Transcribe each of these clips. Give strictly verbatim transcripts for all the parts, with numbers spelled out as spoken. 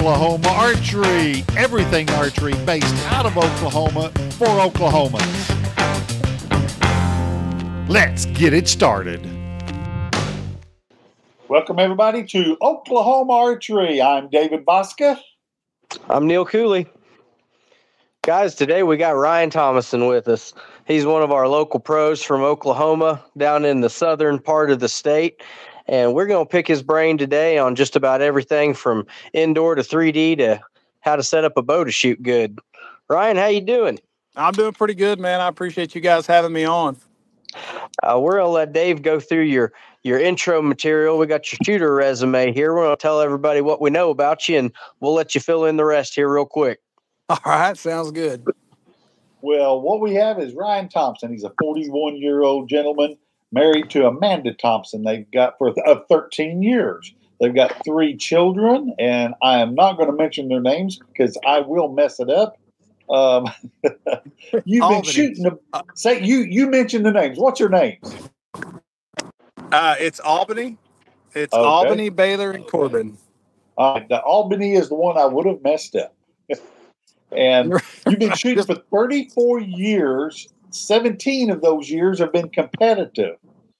Oklahoma Archery, everything archery based out of Oklahoma for Oklahomans. Let's get it started. Welcome everybody to Oklahoma Archery. I'm David Bosca. I'm Neil Cooley. Guys, today we got Ryan Thomason with us. He's one of our local pros from Oklahoma down in the southern part of the state. And we're going to pick his brain today on just about everything from indoor to three D to how to set up a bow to shoot good. Ryan, how you doing? I'm doing pretty good, man. I appreciate you guys having me on. Uh, we're going to let Dave go through your, your intro material. We got your shooter resume here. We're going to tell everybody what we know about you, and we'll let you fill in the rest here real quick. All right. Sounds good. Well, what we have is Ryan Thomason. He's a forty-one-year-old gentleman married to Amanda Thompson. They've got for uh, thirteen years. They've got three children, and I am not going to mention their names because I will mess it up. Um, you've Albany. Been shooting. The, say you you mentioned the names. What's your names? Uh, it's Albany. It's okay. Albany, Baylor, and Corbin. All right, the Albany is the one I would have messed up. And you've been shooting for thirty-four years. seventeen of those years have been competitive.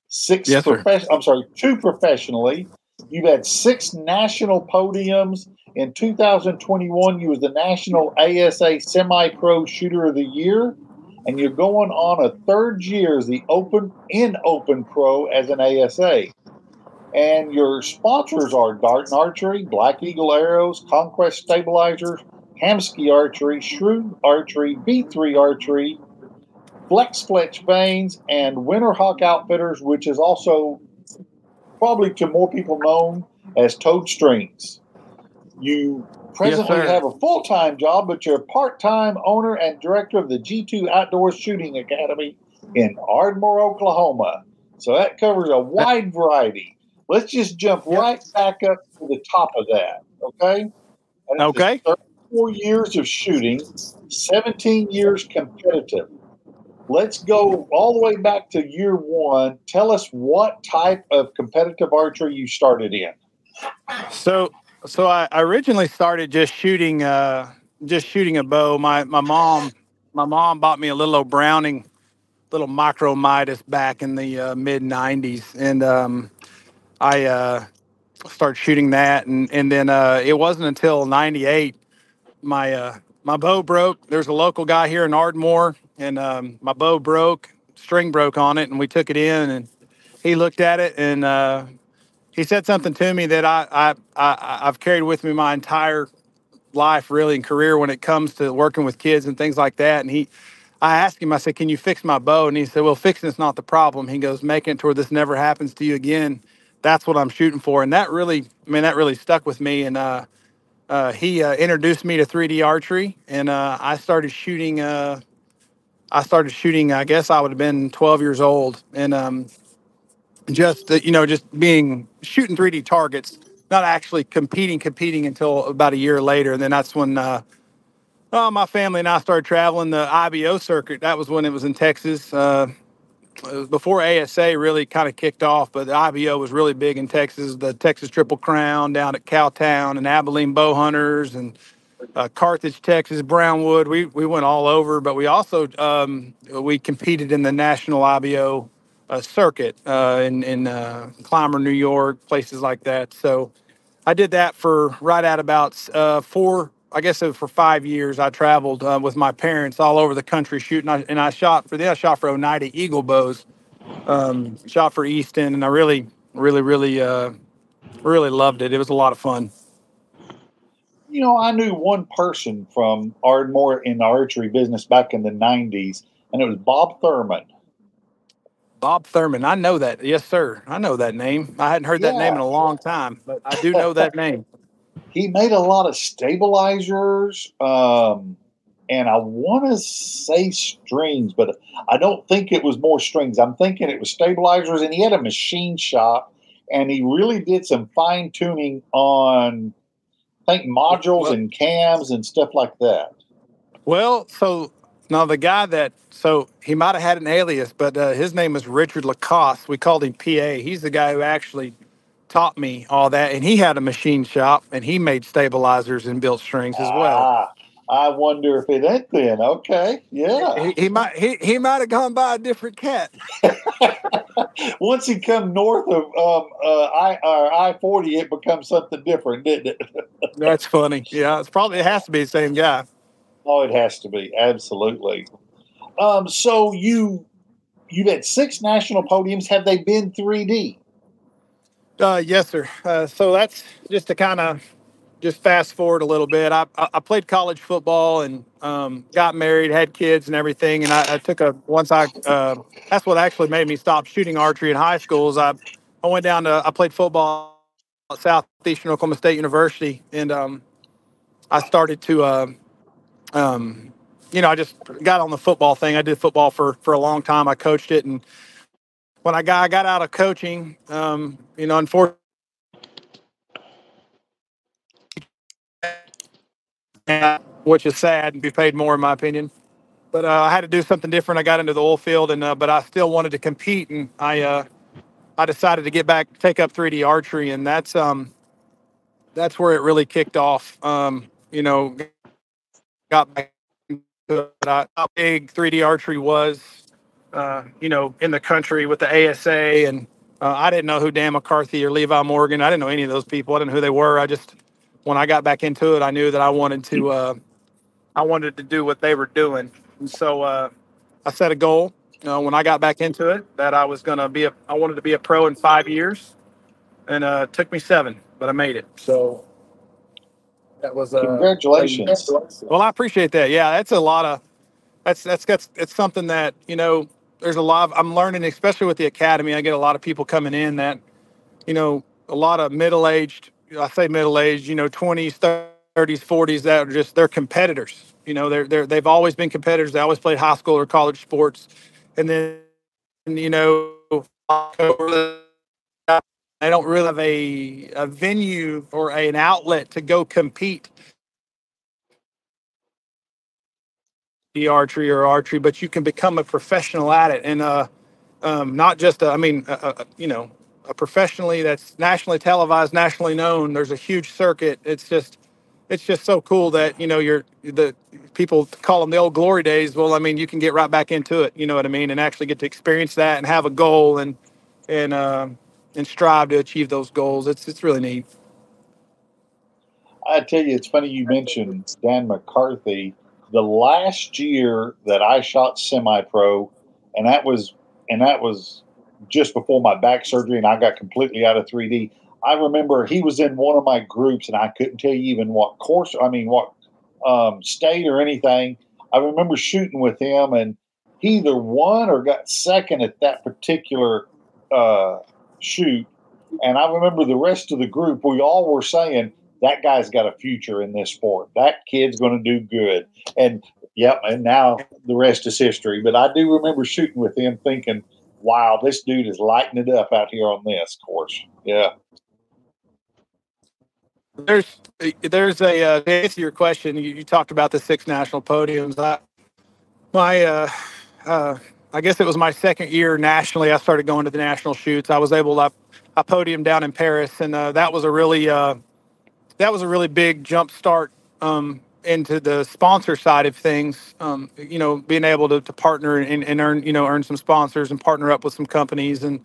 Six yes, prof- I'm sorry, two professionally. You've had six national podiums. In two thousand twenty-one, you was the National A S A Semi-Pro Shooter of the Year, and you're going on a third year as the Open in Open Pro as an A S A. And your sponsors are Darton Archery, Black Eagle Arrows, Conquest Stabilizers, Kamski Archery, Shrewd Archery, B three Archery, Flex Fletch Veins, and Winterhawk Outfitters, which is also probably to more people known as Toad Strings. You presently yes, have a full-time job, but you're a part-time owner and director of the G two Outdoors Shooting Academy in Ardmore, Oklahoma. So that covers a wide variety. Let's just jump yep. right back up to the top of that, okay? And okay. Four years of shooting, seventeen years competitive. Let's go all the way back to year one. Tell us what type of competitive archery you started in. So, so I originally started just shooting, uh, just shooting a bow. My my mom, my mom bought me a little old Browning, little Micro Midas back in the uh, mid nineties, and um, I uh, started shooting that, and and then uh, it wasn't until ninety-eight. My uh, my bow broke. There's a local guy here in Ardmore, and um, my bow broke, string broke on it, and we took it in, and he looked at it, and uh, he said something to me that I, I, I, I've carried with me my entire life, really, and career when it comes to working with kids and things like that. And he, I asked him, I said, "Can you fix my bow?" And he said, "Well, fixing is not the problem." He goes, "Making it to where this never happens to you again, that's what I'm shooting for." And that really, I mean, that really stuck with me, and uh, Uh, he uh, introduced me to three D archery, and uh, I started shooting. Uh, I started shooting. I guess I would have been twelve years old, and um, just uh, you know, just being shooting three D targets, not actually competing, competing until about a year later. And then that's when uh, oh, my family and I started traveling the I B O circuit. That was when it was in Texas. Uh, it was before A S A really kind of kicked off, but the I B O was really big in Texas, the Texas Triple Crown down at Cowtown and Abilene Bowhunters and uh, Carthage, Texas, Brownwood. We we went all over, but we also um, we competed in the national I B O uh, circuit uh, in, in uh, Clymer, New York, places like that. So I did that for right at about uh, four, I guess it was for five years. I traveled uh, with my parents all over the country shooting, I, and I shot for them. I shot for Oneida Eagle bows, um, shot for Easton, and I really, really, really, uh, really loved it. It was a lot of fun. You know, I knew one person from Ardmore in the archery business back in the nineties, and it was Bob Thurman. Bob Thurman, I know that. Yes, sir. I know that name. I hadn't heard yeah. that name in a long time, but I do know that name. He made a lot of stabilizers, um, and I want to say strings, but I don't think it was more strings. I'm thinking it was stabilizers, and he had a machine shop, and he really did some fine-tuning on, I think, modules well, and cams and stuff like that. Well, so now the guy that – so he might have had an alias, but uh, his name was Richard Lacoste. We called him P A. He's the guy who actually – taught me all that, and he had a machine shop, and he made stabilizers and built strings as well. Ah, I wonder if it ain't then. Okay, yeah. He, he might he, he might have gone by a different cat. Once he come north of um, uh, I forty, it becomes something different, didn't it? That's funny. Yeah, it's probably, it has to be the same guy. Oh, it has to be. Absolutely. Um, so you, you've had six national podiums. Have they been three D? Uh, yes, sir. Uh, so that's just to kind of just fast forward a little bit. I, I played college football and um, got married, had kids and everything. And I, I took a, once I, uh, that's what actually made me stop shooting archery in high schools. I, I went down to, I played football at Southeastern Oklahoma State University. And um, I started to, uh, um, you know, I just got on the football thing. I did football for, for a long time. I coached it. And when I got, I got out of coaching, um, you know, unfortunately, which is sad and be paid more in my opinion, but uh, I had to do something different. I got into the oil field and, uh, but I still wanted to compete. And I, uh, I decided to get back, take up three D archery. And that's, um, that's where it really kicked off. Um, you know, got back into it. I, how big three D archery was, uh, you know, in the country with the A S A. And uh, I didn't know who Dan McCarthy or Levi Morgan, I didn't know any of those people. I didn't know who they were. I just, when I got back into it, I knew that I wanted to, uh, I wanted to do what they were doing. And so uh, I set a goal uh, when I got back into it that I was going to be, a, I wanted to be a pro in five years and uh, it took me seven, but I made it. So that was uh, congratulations. Well, I appreciate that. Yeah. That's a lot of, that's, that's, that's, it's something that, you know, there's a lot of, I'm learning, especially with the Academy. I get a lot of people coming in that, you know, a lot of middle-aged, I say middle-aged, you know, twenties, thirties, forties that are just, they're competitors. You know, they're, they're, they've always been competitors. They always played high school or college sports. And then, you know, they don't really have a, a venue or a, an outlet to go compete the archery or archery, but you can become a professional at it. And, uh, um, not just, a, I mean, a, a, you know, a professionally that's nationally televised, nationally known. There's a huge circuit. It's just, it's just so cool that, you know, you're the people call them the old glory days. Well, I mean, you can get right back into it. You know what I mean? And actually get to experience that and have a goal and, and, um, and strive to achieve those goals. It's, it's really neat. I tell you, it's funny. You mentioned Dan McCarthy. The last year that I shot semi-pro, and that was, and that was just before my back surgery, and I got completely out of three D. I remember he was in one of my groups, and I couldn't tell you even what course, I mean, what um, state or anything. I remember shooting with him, and he either won or got second at that particular uh, shoot. And I remember the rest of the group, we all were saying, that guy's got a future in this sport. That kid's going to do good. And, yep, and now the rest is history. But I do remember shooting with him thinking, wow, this dude is lighting it up out here on this course. Yeah. There's there's a uh, to answer your question, you, you talked about the six national podiums. I, my, uh, uh, I guess it was my second year nationally. I started going to the national shoots. I was able to, I, I podiumed down in Paris, and uh, that was a really uh, – that was a really big jump start um, into the sponsor side of things. Um, you know, being able to, to partner and, and earn, you know, earn some sponsors and partner up with some companies and,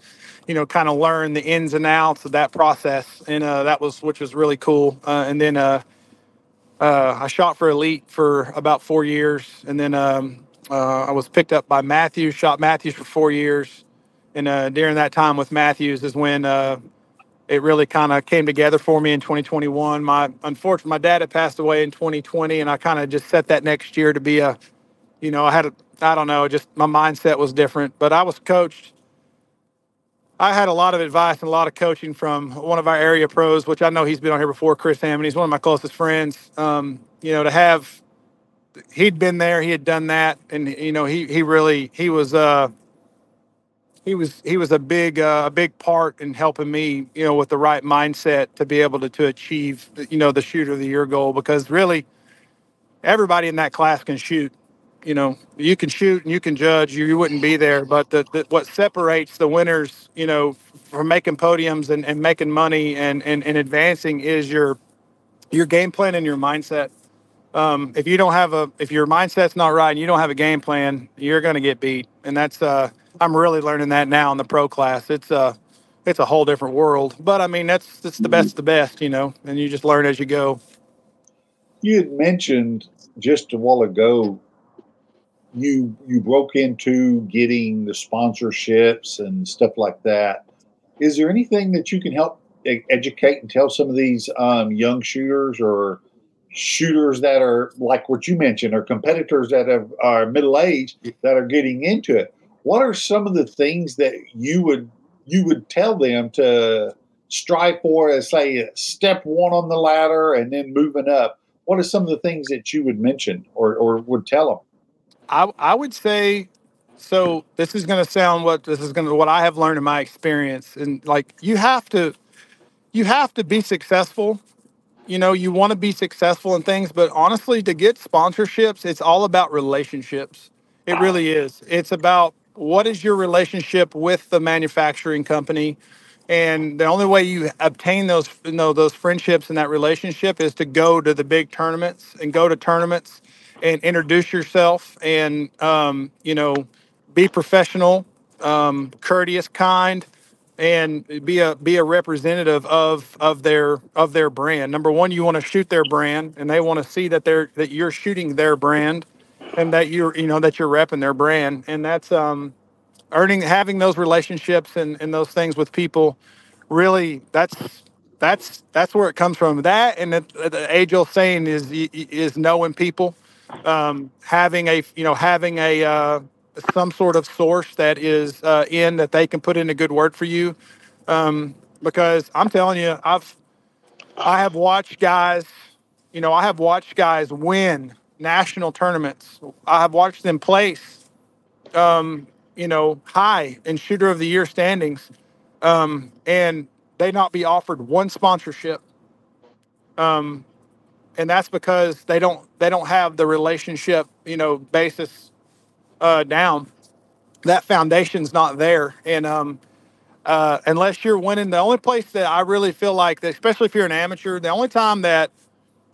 you know, kind of learn the ins and outs of that process. And uh, that was, which was really cool. Uh, and then uh, uh, I shot for Elite for about four years. And then um, uh, I was picked up by Matthews, shot Matthews for four years. And uh, during that time with Matthews is when, uh, it really kind of came together for me in twenty twenty-one. My, unfortunately, my dad had passed away in twenty twenty, and I kind of just set that next year to be a, you know, I had a, I don't know, just my mindset was different, but I was coached. I had a lot of advice and a lot of coaching from one of our area pros, which I know he's been on here before, Chris Hammond. He's one of my closest friends. Um, you know, to have, he'd been there, he had done that. And, you know, he, he really, he was, uh, He was he was a big uh, a big part in helping me, you know, with the right mindset to be able to, to achieve, you know, the shooter of the year goal, because really everybody in that class can shoot. you know, you can shoot and you can judge. You, you wouldn't be there. But the, the, what separates the winners, you know, from making podiums and, and making money and, and, and advancing is your your game plan and your mindset. Um, if you don't have a, if your mindset's not right and you don't have a game plan, you're going to get beat. And that's, uh, I'm really learning that now in the pro class. It's a, uh, it's a whole different world, but I mean, that's, that's the best of the best, you know, and you just learn as you go. You had mentioned just a while ago, you, you broke into getting the sponsorships and stuff like that. Is there anything that you can help educate and tell some of these, um, young shooters or shooters that are like what you mentioned, or competitors that have, are middle-aged that are getting into it? What are some of the things that you would you would tell them to strive for as, say, step one on the ladder and then moving up? What are some of the things that you would mention or, or would tell them? I, I would say, so this is going to sound what this is going to what I have learned in my experience, and like you have to you have to be successful. You know, you want to be successful in things, but honestly, to get sponsorships, it's all about relationships. It really is. It's about what is your relationship with the manufacturing company, and the only way you obtain those, you know, those friendships and that relationship is to go to the big tournaments and go to tournaments and introduce yourself and um, you know, be professional, um, courteous, kind. And be a be a representative of of their of their brand. Number one, you want to shoot their brand, and they want to see that they're that you're shooting their brand, and that you're you know that you're repping their brand. And that's um, earning having those relationships and, and those things with people. Really, that's that's that's where it comes from. That and the, the age-old saying is is knowing people, um, having a you know having a. Uh, some sort of source that is uh, in that they can put in a good word for you. Um, because I'm telling you, I've, I have watched guys, you know, I have watched guys win national tournaments. I have watched them place, um, you know, high in shooter of the year standings. Um, and they not be offered one sponsorship. Um, and that's because they don't, they don't have the relationship, you know, basis, Uh, down. That foundation's not there. And um, uh, unless you're winning, the only place that I really feel like, that, especially if you're an amateur, the only time that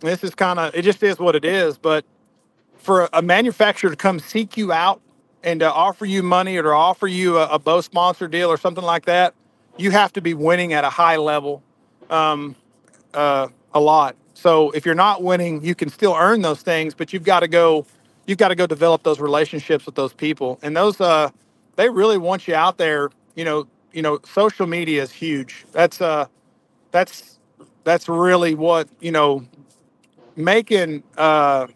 this is kind of, it just is what it is, but for a manufacturer to come seek you out and to offer you money or to offer you a, a bow sponsor deal or something like that, you have to be winning at a high level um, uh, a lot. So if you're not winning, you can still earn those things, but you've got to go You've got to go develop those relationships with those people, and those uh, they really want you out there. You know, you know, social media is huge. That's uh, that's that's really what you know, making uh,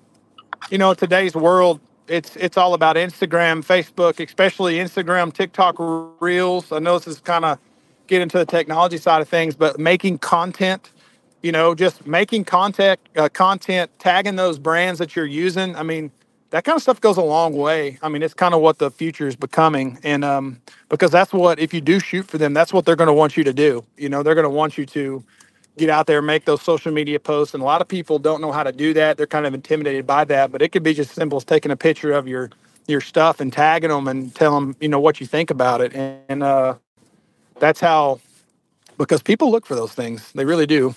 you know, today's world. It's it's all about Instagram, Facebook, especially Instagram, TikTok Reels. I know this is kind of getting to the technology side of things, but making content. You know, just making content, uh, content, tagging those brands that you're using. I mean. That kind of stuff goes a long way. I mean, it's kind of what the future is becoming. And um, because that's what, if you do shoot for them, that's what they're going to want you to do. You know, they're going to want you to get out there and make those social media posts. And a lot of people don't know how to do that. They're kind of intimidated by that, but it could be just simple as taking a picture of your, your stuff and tagging them and tell them, you know, what you think about it. And, and uh, that's how, because people look for those things. They really do.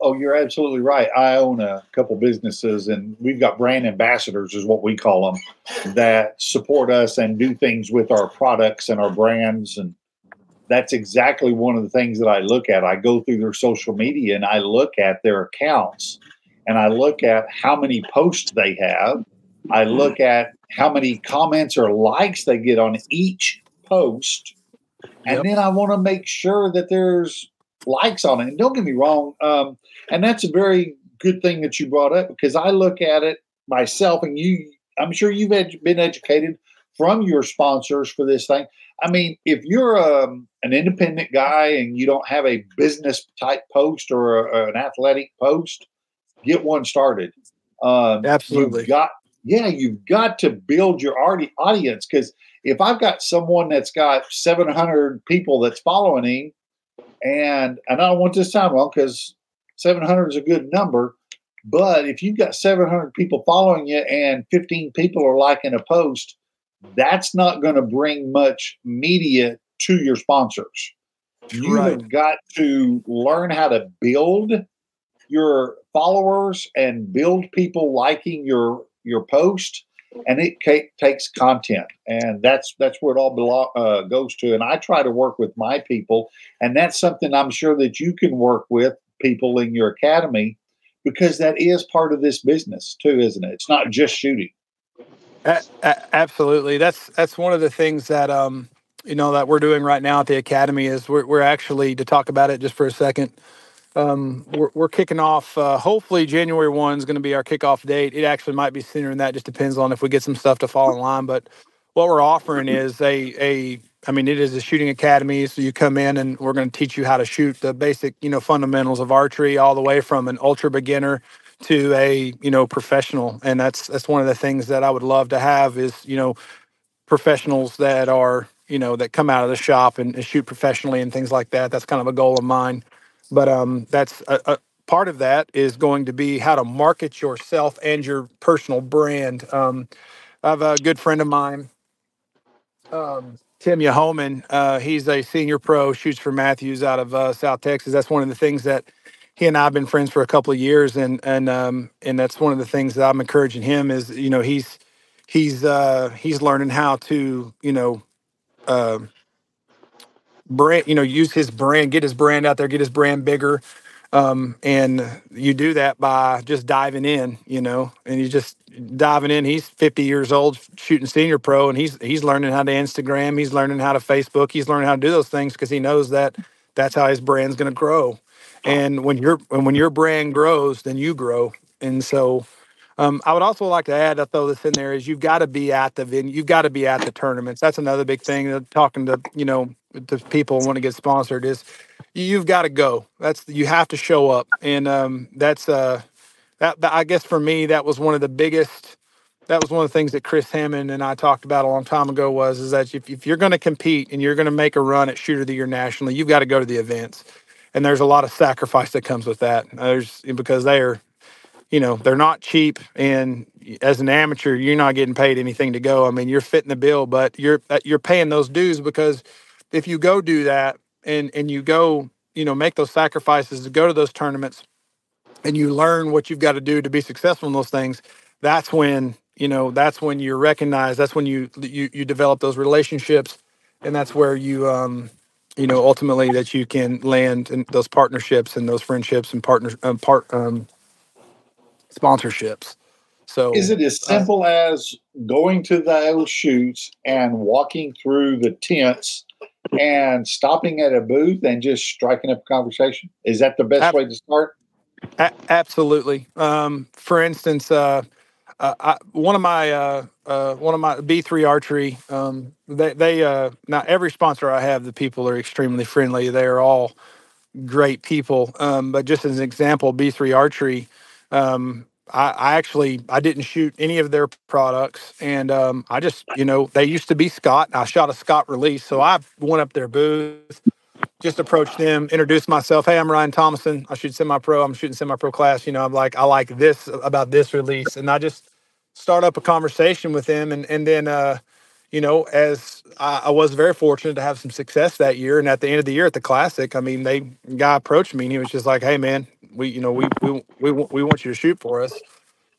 Oh, you're absolutely right. I own a couple businesses, and we've got brand ambassadors is what we call them, that support us and do things with our products and our brands. And that's exactly one of the things that I look at. I go through their social media and I look at their accounts, and I look at how many posts they have. I look at how many comments or likes they get on each post. And yep. Then I want to make sure that there's likes on it. And don't get me wrong. Um, and that's a very good thing that you brought up, because I look at it myself, and you, I'm sure you've ed- been educated from your sponsors for this thing. I mean, if you're um, an independent guy and you don't have a business type post or a, an athletic post, get one started. Um, Absolutely. You've got, yeah. You've got to build your audience. Cause if I've got someone that's got seven hundred people that's following him, And and I don't want this time wrong, because seven hundred is a good number, But if you've got seven hundred people following you and fifteen people are liking a post, that's not going to bring much media to your sponsors. You right. have got to learn how to build your followers and build people liking your your post, and it ca- takes content, and that's that's where it all belo- uh, goes to. And I try to work with my people, and that's something I'm sure that you can work with people in your academy, because that is part of this business too, isn't it? It's not just shooting. A- a- absolutely, that's that's one of the things that um you know that we're doing right now at the academy is we're we're actually, to talk about it just for a second. Um, we're, we're kicking off, uh, hopefully January first is going to be our kickoff date. It actually might be sooner than that. Just depends on if we get some stuff to fall in line. But what we're offering is a, a, I mean, it is a shooting academy. So you come in and we're going to teach you how to shoot the basic, you know, fundamentals of archery, all the way from an ultra beginner to a, you know, professional. And that's, that's one of the things that I would love to have is, you know, professionals that are, you know, that come out of the shop and, and shoot professionally and things like that. That's kind of a goal of mine. But um, that's a, a part of that is going to be how to market yourself and your personal brand. Um, I have a good friend of mine, um, Tim Yehoman. Uh, he's a senior pro, shoots for Matthews out of uh, South Texas. That's one of the things that he and I have been friends for a couple of years, and and um, and that's one of the things that I'm encouraging him is, you know, he's he's uh, he's learning how to, you know. Uh, brand, you know, use his brand, get his brand out there, get his brand bigger. Um, and you do that by just diving in, you know, and you just diving in. He's fifty years old, shooting senior pro, and he's, he's learning how to Instagram. He's learning how to Facebook. He's learning how to do those things because he knows that that's how his brand's going to grow. And when your, and when your brand grows, then you grow. And so, Um, I would also like to add, I'll throw this in there, is you've got to be at the venue. You've got to be at the tournaments. That's another big thing. Talking to, you know, to people who want to get sponsored is you've got to go. That's, you have to show up. And um, that's, uh, that, I guess for me, that was one of the biggest, that was one of the things that Chris Hammond and I talked about a long time ago was, is that if, if you're going to compete and you're going to make a run at Shooter of the Year nationally, you've got to go to the events. And there's a lot of sacrifice that comes with that. There's, because they are, you know, they're not cheap, and as an amateur, you're not getting paid anything to go. I mean, you're fitting the bill, but you're you're paying those dues, because if you go do that and and you go, you know, make those sacrifices to go to those tournaments, and you learn what you've got to do to be successful in those things, that's when, you know, that's when you're recognized. That's when you you you develop those relationships, and that's where you um you know ultimately that you can land in those partnerships and those friendships and partners um, part um. sponsorships. So is it as simple uh, as going to those shoots and walking through the tents and stopping at a booth and just striking up a conversation? Is that the best ab- way to start? A- absolutely. Um, for instance, uh, uh, I, one of my, uh, uh, one of my B three Archery, um, they, they, uh, now every sponsor I have, the people are extremely friendly. They're all great people. Um, but just as an example, B three Archery, Um, I, I actually, I didn't shoot any of their products, and, um, I just, you know, they used to be Scott. I shot a Scott release. So I went up their booth, just approached them, introduced myself. Hey, I'm Ryan Thomason. I shoot semi-pro. I'm shooting semi-pro class. You know, I'm like, I like this about this release. And I just start up a conversation with them. And, and then, uh, you know, as I, I was very fortunate to have some success that year. And at the end of the year at the Classic, I mean, they guy approached me and he was just like, hey man, we, you know, we, we, we, we want you to shoot for us.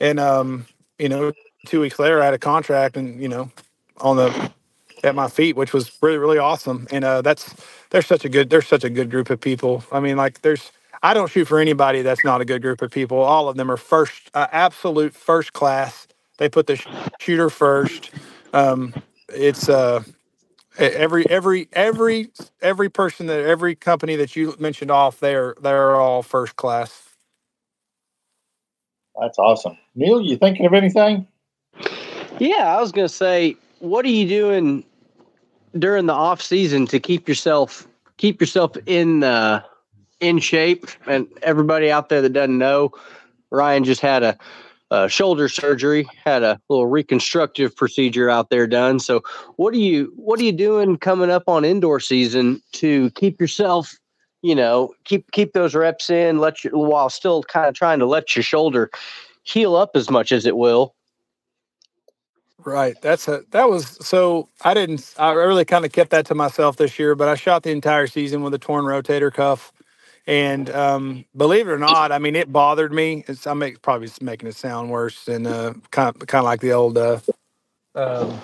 And, um, you know, two weeks later I had a contract and, you know, on the, at my feet, which was really, really awesome. And, uh, that's, they're such a good, they're such a good group of people. I mean, like there's, I don't shoot for anybody that's not a good group of people. All of them are first, uh, absolute first class. They put the sh- shooter first. Um, it's, uh, Every, every, every, every person that every company that you mentioned off, they're they're all first class. That's awesome, Neil. You thinking of anything? Yeah, I was gonna say, what are you doing during the off season to keep yourself keep yourself in uh, in shape? And everybody out there that doesn't know, Ryan just had a. Uh, shoulder surgery, had a little reconstructive procedure out there done. So what are you, what are you doing coming up on indoor season to keep yourself you know, keep keep those reps in, let you, while still kind of trying to let your shoulder heal up as much as it will. Right. That's a, that was, so I didn't, I really kind of kept that to myself this year, but I shot the entire season with a torn rotator cuff. And um, believe it or not, I mean, it bothered me. It's, I make, probably making it sound worse than uh, kind of, kind of like the old, uh, um,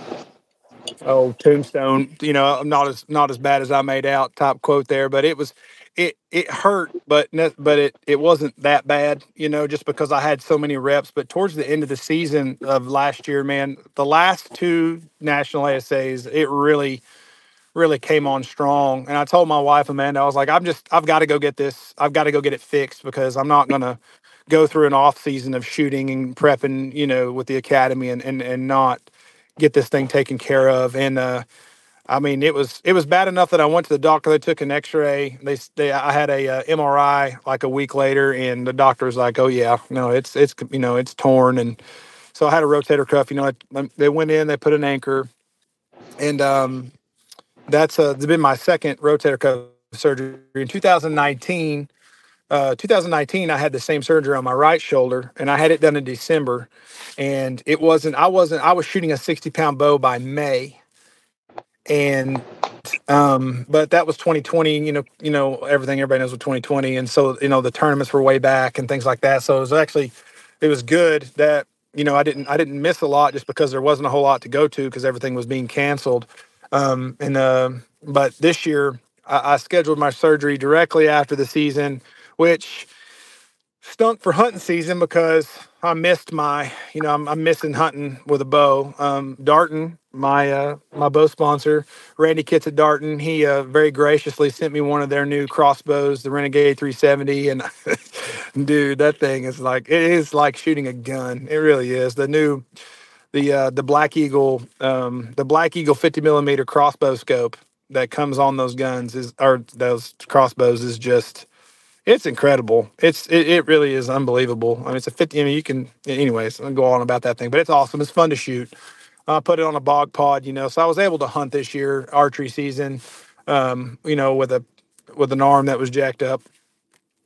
old tombstone, you know, not as, not as bad as I made out type quote there, but it was, it, it hurt, but, but it, it wasn't that bad, you know, just because I had so many reps. But towards the end of the season of last year, man, the last two national A S As, it really, really came on strong. And I told my wife, Amanda, I was like, I'm just, I've got to go get this. I've got to go get it fixed, because I'm not going to go through an off season of shooting and prepping, you know, with the academy and, and, and not get this thing taken care of. And, uh, I mean, it was it was bad enough that I went to the doctor. They took an X-ray. They, they I had a uh, M R I like a week later, and the doctor was like, "Oh yeah, no, it's it's you know it's torn." And so I had a rotator cuff. You know, I, they went in, they put an anchor, and um, that's uh, been my second rotator cuff surgery in two thousand nineteen. Uh, two thousand nineteen, I had the same surgery on my right shoulder, and I had it done in December, and it wasn't. I wasn't. I was shooting a sixty pound bow by May. And, um, but that was twenty twenty, you know, you know, everything everybody knows with twenty twenty. And so, you know, the tournaments were way back and things like that. So it was actually, it was good that, you know, I didn't, I didn't miss a lot just because there wasn't a whole lot to go to, because everything was being canceled. Um, and, uh, but this year I, I scheduled my surgery directly after the season, which stunk for hunting season, because I missed my, you know, I'm, I'm missing hunting with a bow. Um, Darton, my uh, my bow sponsor, Randy Kitts at Darton, he uh, very graciously sent me one of their new crossbows, the Renegade three seventy, and dude, that thing is like, it is like shooting a gun. It really is. The new, the uh, the Black Eagle, um, the Black Eagle fifty millimeter crossbow scope that comes on those guns is, or those crossbows is just, it's incredible. It's it, it really is unbelievable. I mean, it's a fifty. I mean, you can, anyways, I'll go on about that thing, but it's awesome. It's fun to shoot. I uh, put it on a bog pod, you know, so I was able to hunt this year, archery season, um, you know, with a, with an arm that was jacked up.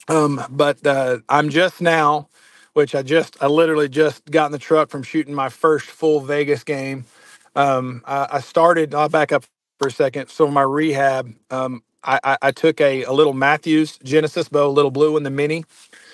Um, but, uh, I'm just now, which I just, I literally just got in the truck from shooting my first full Vegas game. Um, I, I started, I'll back up for a second. So my rehab, um, I, I, I took a, a little Matthews Genesis bow, little blue in the mini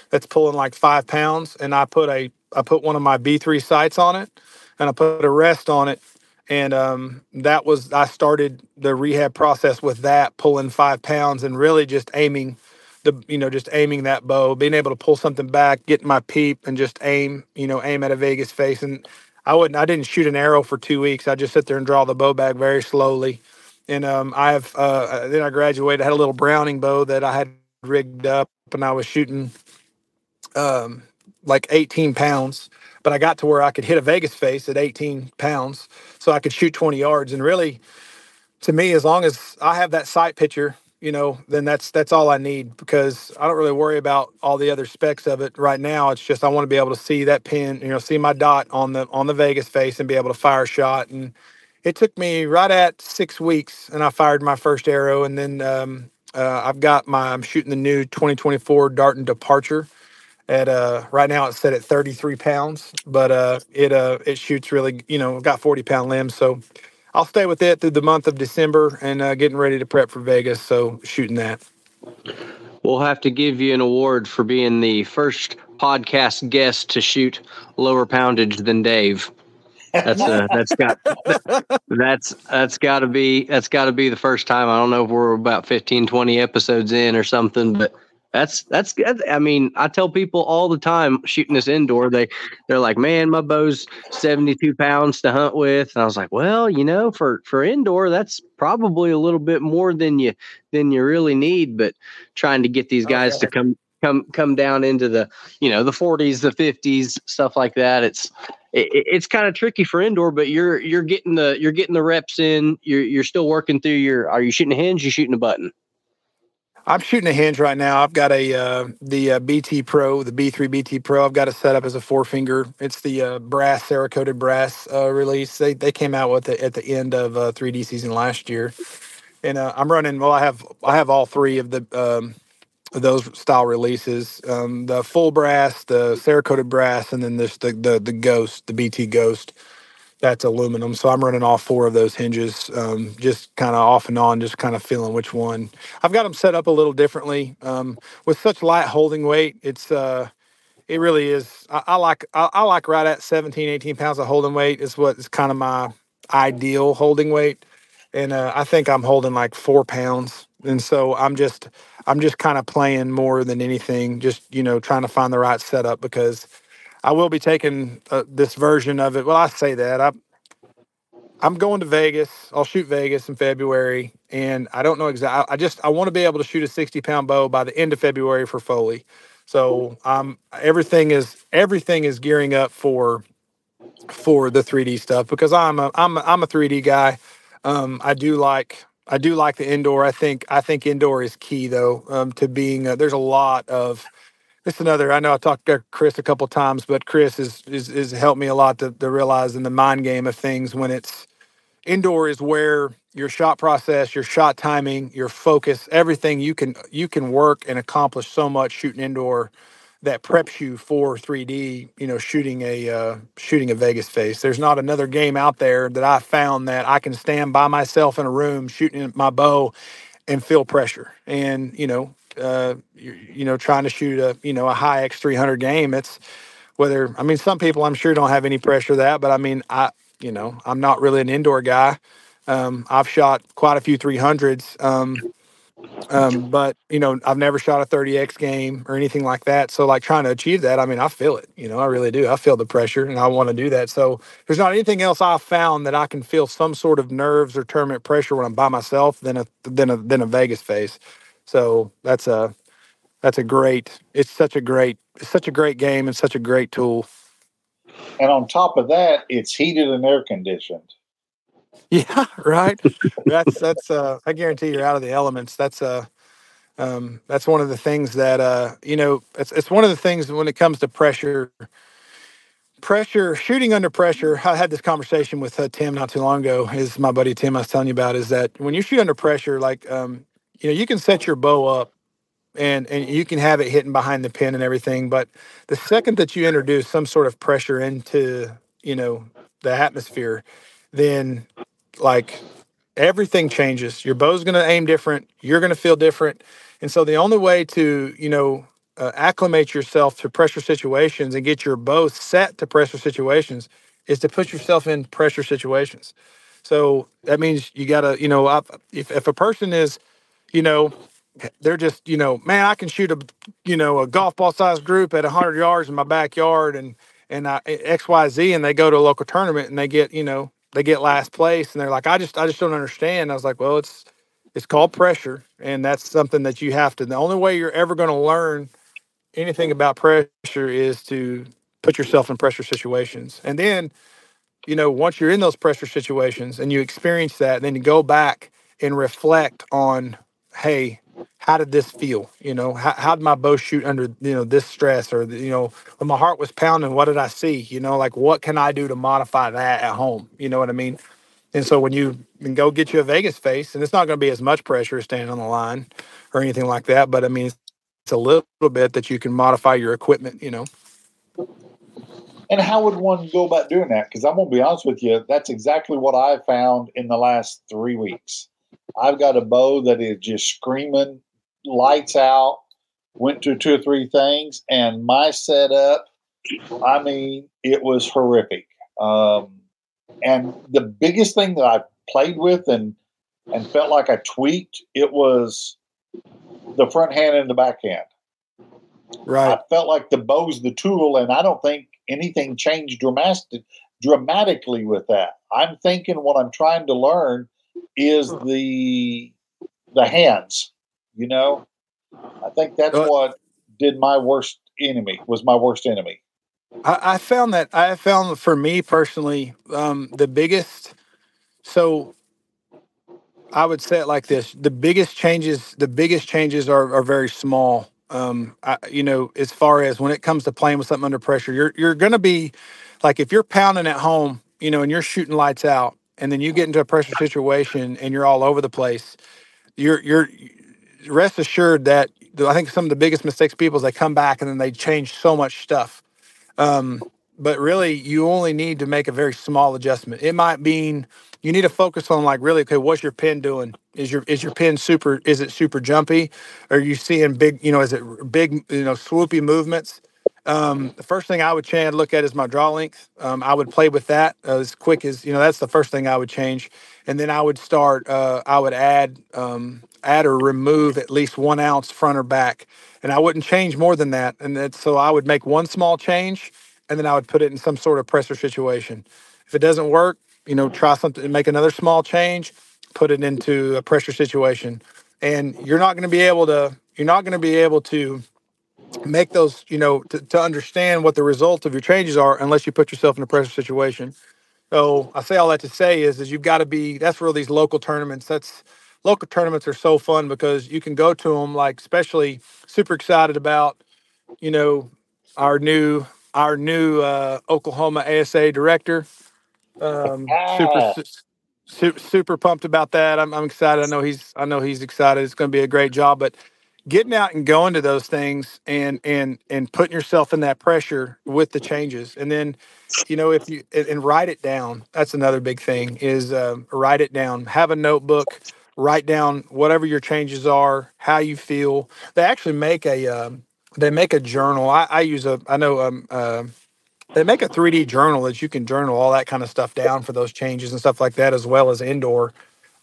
that's pulling like five pounds. And I put a, I put one of my B three sights on it, and I put a rest on it. And um, that was, I started the rehab process with that, pulling five pounds and really just aiming the, you know, just aiming that bow, being able to pull something back, get my peep and just aim, you know, aim at a Vegas face. And I wouldn't, I didn't shoot an arrow for two weeks. I just sit there and draw the bow back very slowly. And um, I've, uh, then I graduated, I had a little Browning bow that I had rigged up, and I was shooting um, like eighteen pounds. But I got to where I could hit a Vegas face at eighteen pounds, so I could shoot twenty yards. And really, to me, as long as I have that sight picture, you know, then that's that's all I need, because I don't really worry about all the other specs of it right now. It's just I want to be able to see that pin, you know, see my dot on the on the Vegas face and be able to fire a shot. And it took me right at six weeks, and I fired my first arrow. And then um, uh, I've got my I'm shooting the new twenty twenty-four Darton Departure. At uh, right now it's set at thirty-three pounds, but uh, it uh, it shoots really, you know, got forty pound limbs, so I'll stay with it through the month of December, and uh, getting ready to prep for Vegas. So shooting that. We'll have to give you an award for being the first podcast guest to shoot lower poundage than Dave. That's uh, that's got that's that's got to be that's got to be the first time. I don't know if we're about fifteen, twenty episodes in or something, but. That's, that's good. I mean, I tell people all the time shooting this indoor, they, they're like, man, my bow's seventy-two pounds to hunt with. And I was like, well, you know, for, for indoor, that's probably a little bit more than you, than you really need, but trying to get these guys okay. to come, come, come down into the, you know, the forties, the fifties, stuff like that. It's, it, it's kind of tricky for indoor, but you're, you're getting the, you're getting the reps in, you're, you're still working through your, are you shooting a hinge? You're shooting a button. I'm shooting a hinge right now. I've got a uh, the uh, B T Pro, the B three B T Pro. I've got it set up as a four finger. It's the uh, brass, Cerakoted brass uh, release. They they came out with it at the end of uh, three D season last year, and uh, I'm running. Well, I have I have all three of the um, those style releases, um, the full brass, the Cerakoted brass, and then this the, the the Ghost, the B T Ghost, that's aluminum. So I'm running all four of those hinges, um, just kind of off and on, just kind of feeling which one. I've got them set up a little differently. Um, with such light holding weight, it's uh, it really is. I, I like I, I like right at seventeen, eighteen pounds of holding weight is what is kind of my ideal holding weight, and uh, I think I'm holding like four pounds. And so I'm just, I'm just kind of playing more than anything, just, you know, trying to find the right setup, because I will be taking uh, this version of it. Well, I say that I, I'm going to Vegas. I'll shoot Vegas in February, and I don't know exactly. I just, I want to be able to shoot a sixty pound bow by the end of February for Foley. So um, everything is, everything is gearing up for, for the three D stuff, because I'm a, I'm a, I'm a three D guy. Um, I do like, I do like the indoor. I think I think indoor is key, though, um, to being uh, – there's a lot of – it's another – I know I talked to Chris a couple times, but Chris has is, is, is helped me a lot to, to realize in the mind game of things when it's – indoor is where your shot process, your shot timing, your focus, everything you can you can work and accomplish so much shooting indoor that preps you for three D, you know, shooting a uh, shooting a Vegas face. There's not another game out there that I found that I can stand by myself in a room shooting my bow and feel pressure. And, you know, uh, you, you know, trying to shoot a, you know, a high X three hundred game, it's whether, I mean, some people I'm sure don't have any pressure that, but I mean, I, you know, I'm not really an indoor guy. Um, I've shot quite a few three hundreds. Um, Um, but you know, I've never shot a thirty X game or anything like that. So like trying to achieve that, I mean, I feel it, you know, I really do. I feel the pressure and I want to do that. So there's not anything else I've found that I can feel some sort of nerves or tournament pressure when I'm by myself than a, than a, than a Vegas face. So that's a, that's a great, it's such a great, it's such a great game and such a great tool. And on top of that, it's heated and air conditioned. Yeah, right. That's that's. Uh, I guarantee you're out of the elements. That's uh, um, that's one of the things that uh, you know. It's it's one of the things when it comes to pressure. Pressure shooting under pressure. I had this conversation with uh, Tim not too long ago. Is my buddy Tim I was telling you about? Is that when you shoot under pressure, like um, you know, you can set your bow up, and and you can have it hitting behind the pin and everything. But the second that you introduce some sort of pressure into, you know, the atmosphere, then like everything changes. Your bow's going to aim different. You're going to feel different. And so the only way to, you know, uh, acclimate yourself to pressure situations and get your bow set to pressure situations is to put yourself in pressure situations. So that means you got to, you know, I, if, if a person is, you know, they're just, you know, man, I can shoot a, you know, a golf ball sized group at a hundred yards in my backyard and, and I, X, Y, Z, and they go to a local tournament and they get, you know, they get last place and they're like, I just, I just don't understand. I was like, well, it's, it's called pressure. And that's something that you have to, the only way you're ever going to learn anything about pressure is to put yourself in pressure situations. And then, you know, once you're in those pressure situations and you experience that, then you go back and reflect on, hey, how did this feel? You know, how, how did my bow shoot under, you know, this stress? Or, you know, when my heart was pounding, what did I see? You know, like, what can I do to modify that at home? You know what I mean? And so when you can go get you a Vegas face, and it's not going to be as much pressure standing on the line or anything like that, but I mean, it's, it's a little bit that you can modify your equipment, you know. And how would one go about doing that? Because I'm going to be honest with you, that's exactly what I found in the last three weeks. I've got a bow that is just screaming lights out, went through two or three things, and my setup, I mean, it was horrific. Um, and the biggest thing that I played with and, and felt like I tweaked, it was the front hand and the backhand. Right. I felt like the bow's the tool, and I don't think anything changed dramatic, dramatically with that. I'm thinking what I'm trying to learn is the the hands, you know? I think that's uh, what did my worst enemy, was my worst enemy. I, I found that, I found for me personally, um, the biggest, so I would say it like this, the biggest changes, the biggest changes are, are very small. Um, I, you know, as far as when it comes to playing with something under pressure, you're you're going to be, like if you're pounding at home, you know, and you're shooting lights out, and then you get into a pressure situation and you're all over the place, you're, you're rest assured that I think some of the biggest mistakes people is they come back and then they change so much stuff. Um, but really, you only need to make a very small adjustment. It might mean you need to focus on like really, okay, what's your pin doing? Is your is your pin super? Is it super jumpy? Are you seeing big? You know, is it big? You know, swoopy movements. Um, the first thing I would change, look at is my draw length. Um, I would play with that as quick as, you know, that's the first thing I would change. And then I would start, uh, I would add, um, add or remove at least one ounce front or back. And I wouldn't change more than that. And that's, so I would make one small change and then I would put it in some sort of presser situation. If it doesn't work, you know, try something, make another small change, put it into a pressure situation. And you're not going to be able to, you're not going to be able to make those, you know, to, to understand what the results of your changes are unless you put yourself in a pressure situation. So I say all that to say is, is you've got to be, that's where these local tournaments, that's, local tournaments are so fun because you can go to them, like, especially super excited about, you know, our new, our new uh, Oklahoma A S A director. Um, ah. super, super, super pumped about that. I'm, I'm excited. I know he's, I know he's excited. It's going to be a great job, but getting out and going to those things and, and, and putting yourself in that pressure with the changes. And then, you know, if you, and write it down, that's another big thing is, uh, write it down, have a notebook, write down whatever your changes are, how you feel. They actually make a, um, they make a journal. I, I use a, I know, um, uh, they make a three D journal that you can journal all that kind of stuff down for those changes and stuff like that, as well as indoor.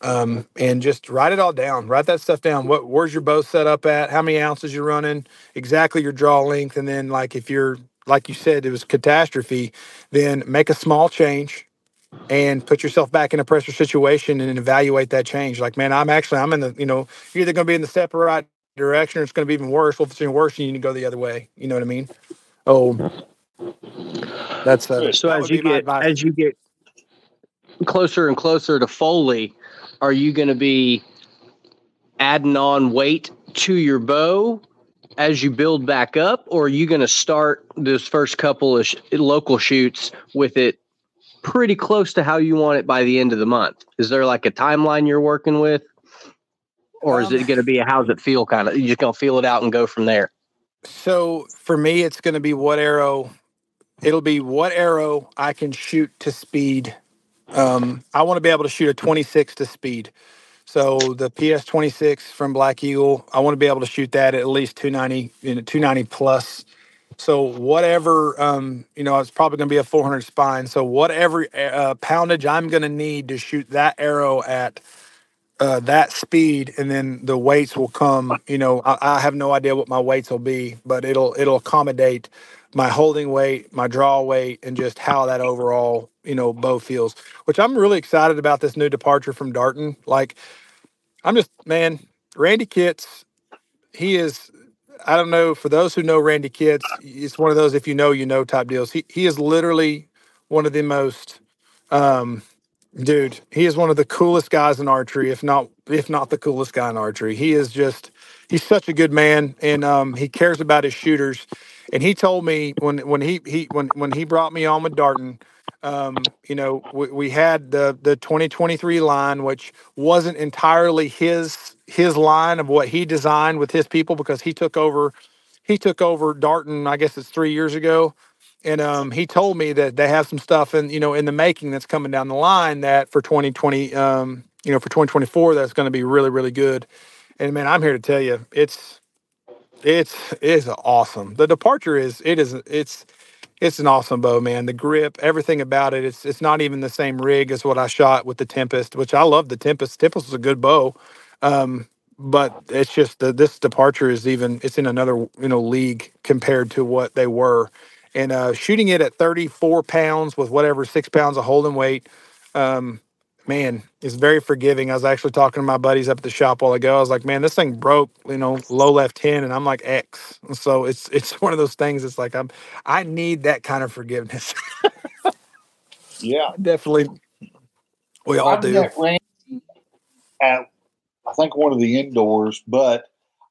Um, and just write it all down, write that stuff down. What, where's your bow set up at? How many ounces you're running, exactly your draw length. And then like, if you're, like you said, it was catastrophe, then make a small change and put yourself back in a pressure situation and evaluate that change. Like, man, I'm actually, I'm in the, you know, you're either going to be in the step right direction or it's going to be even worse. Well, if it's even worse, you need to go the other way. You know what I mean? Oh, that's, uh, so that as you get, as you get closer and closer to Foley, are you going to be adding on weight to your bow as you build back up, or are you going to start this first couple of sh- local shoots with it pretty close to how you want it by the end of the month? Is there like a timeline you're working with, or um, is it going to be a how's it feel kind of, you're just going to feel it out and go from there? So for me, it's going to be what arrow, it'll be what arrow I can shoot to speed. Um, I want to be able to shoot a twenty-six to speed. So the P S twenty-six from Black Eagle, I want to be able to shoot that at least two ninety, you know, two ninety plus. So whatever, um, you know, it's probably going to be a four hundred spine. So whatever uh, poundage I'm going to need to shoot that arrow at uh, that speed, and then the weights will come, you know, I, I have no idea what my weights will be, but it'll, it'll accommodate my holding weight, my draw weight, and just how that overall, you know, bow feels, which I'm really excited about this new departure from Darton. Like, I'm just, man, Randy Kitts, he is, I don't know, for those who know Randy Kitts, it's one of those, if you know, you know, type deals. He he is literally one of the most, um, dude, he is one of the coolest guys in archery, if not, if not the coolest guy in archery. He is just, he's such a good man, and um, he cares about his shooters. And he told me when, when he, he, when, when he brought me on with Darton, um, you know, we, we had the, the twenty twenty-three line, which wasn't entirely his, his line of what he designed with his people, because he took over, he took over Darton, I guess it's three years ago. And, um, he told me that they have some stuff in, you know, in the making that's coming down the line that for twenty twenty, um, you know, for twenty twenty-four, that's going to be really, really good. And man, I'm here to tell you, it's, It's it's awesome. The departure is it is it's it's an awesome bow, man. The grip, everything about it. It's it's not even the same rig as what I shot with the Tempest, which I love the Tempest. Tempest was a good bow, um, but it's just the, this departure is even it's in another you know league compared to what they were. And uh, shooting it at thirty-four pounds with whatever six pounds of holding weight, um, man, it's very forgiving. I was actually talking to my buddies up at the shop a while ago. I was like, man, this thing broke, you know, low left hand, and I'm like X. And so it's it's one of those things. It's like I'm I need that kind of forgiveness. Yeah, definitely. We all I do. At I think one of the indoors, but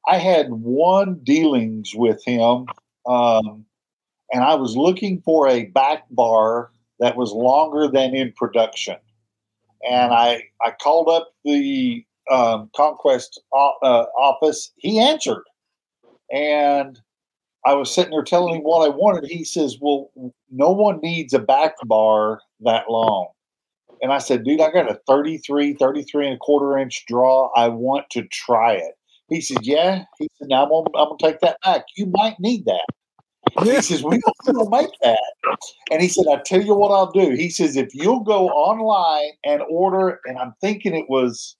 I had one dealings with him, um, and I was looking for a back bar that was longer than in production. And I, I called up the um, Conquest o- uh, office. He answered. And I was sitting there telling him what I wanted. He says, well, no one needs a back bar that long. And I said, dude, I got a thirty-three, thirty-three and a quarter inch draw. I want to try it. He said, yeah. He said, now I'm going I'm to take that back. You might need that. He says, we don't make that. And he said, I tell you what I'll do. He says, if you'll go online and order, and I'm thinking it was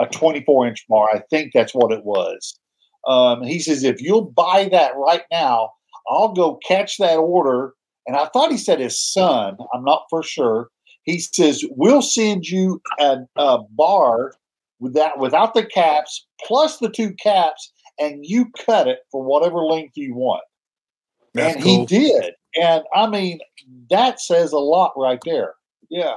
a twenty-four inch bar. I think that's what it was. Um, he says, if you'll buy that right now, I'll go catch that order. And I thought he said his son. I'm not for sure. He says, we'll send you a, a bar with that, without the caps, plus the two caps, and you cut it for whatever length you want. That's and cool. He did. And, I mean, that says a lot right there. Yeah.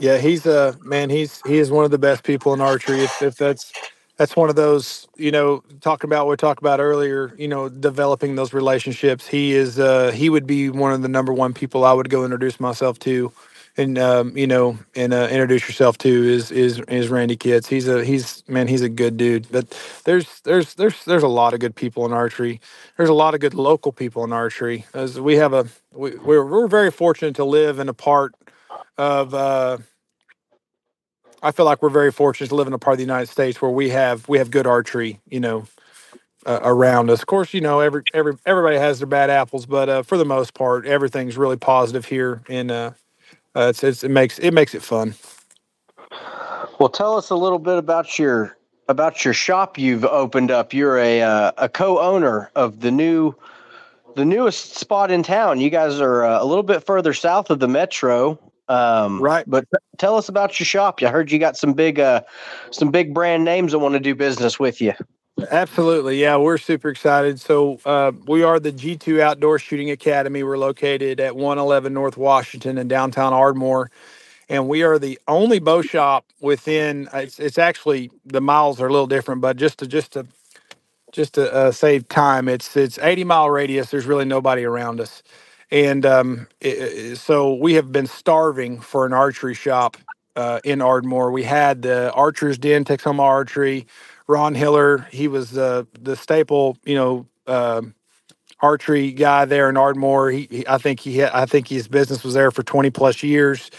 Yeah, he's a uh, – man, he's he is one of the best people in archery. If, if that's – That's one of those, you know, talking about what we talked about earlier, you know, developing those relationships. He is, uh, he would be one of the number one people I would go introduce myself to and, um, you know, and uh, introduce yourself to is, is, is Randy Kitts. He's a, he's, man, he's a good dude. But there's, there's, there's, there's a lot of good people in archery. There's a lot of good local people in archery. As we have a, we, we're, we're very fortunate to live in a part of, uh, I feel like we're very fortunate to live in a part of the United States where we have we have good archery, you know, uh, around us. Of course, you know, every every everybody has their bad apples, but uh, for the most part, everything's really positive here, and uh, uh, it's, it's it makes it makes it fun. Well, tell us a little bit about your about your shop you've opened up. You're a uh, a co-owner of the new the newest spot in town. You guys are uh, a little bit further south of the metro. Um, right. But tell us about your shop. I heard you got some big, uh, some big brand names that want to do business with you. Absolutely. Yeah. We're super excited. So, uh, we are the G two Outdoors Shooting Academy. We're located at one eleven North Washington in downtown Ardmore. And we are the only bow shop within, it's, it's actually the miles are a little different, but just to, just to, just to, uh, save time, it's, it's eighty mile radius. There's really nobody around us. And um, it, so we have been starving for an archery shop uh, in Ardmore. We had the Archer's Den, Texoma Archery, Ron Hiller. He was the the staple, you know, uh, archery guy there in Ardmore. He, he I think he had, I think his business was there for twenty plus years.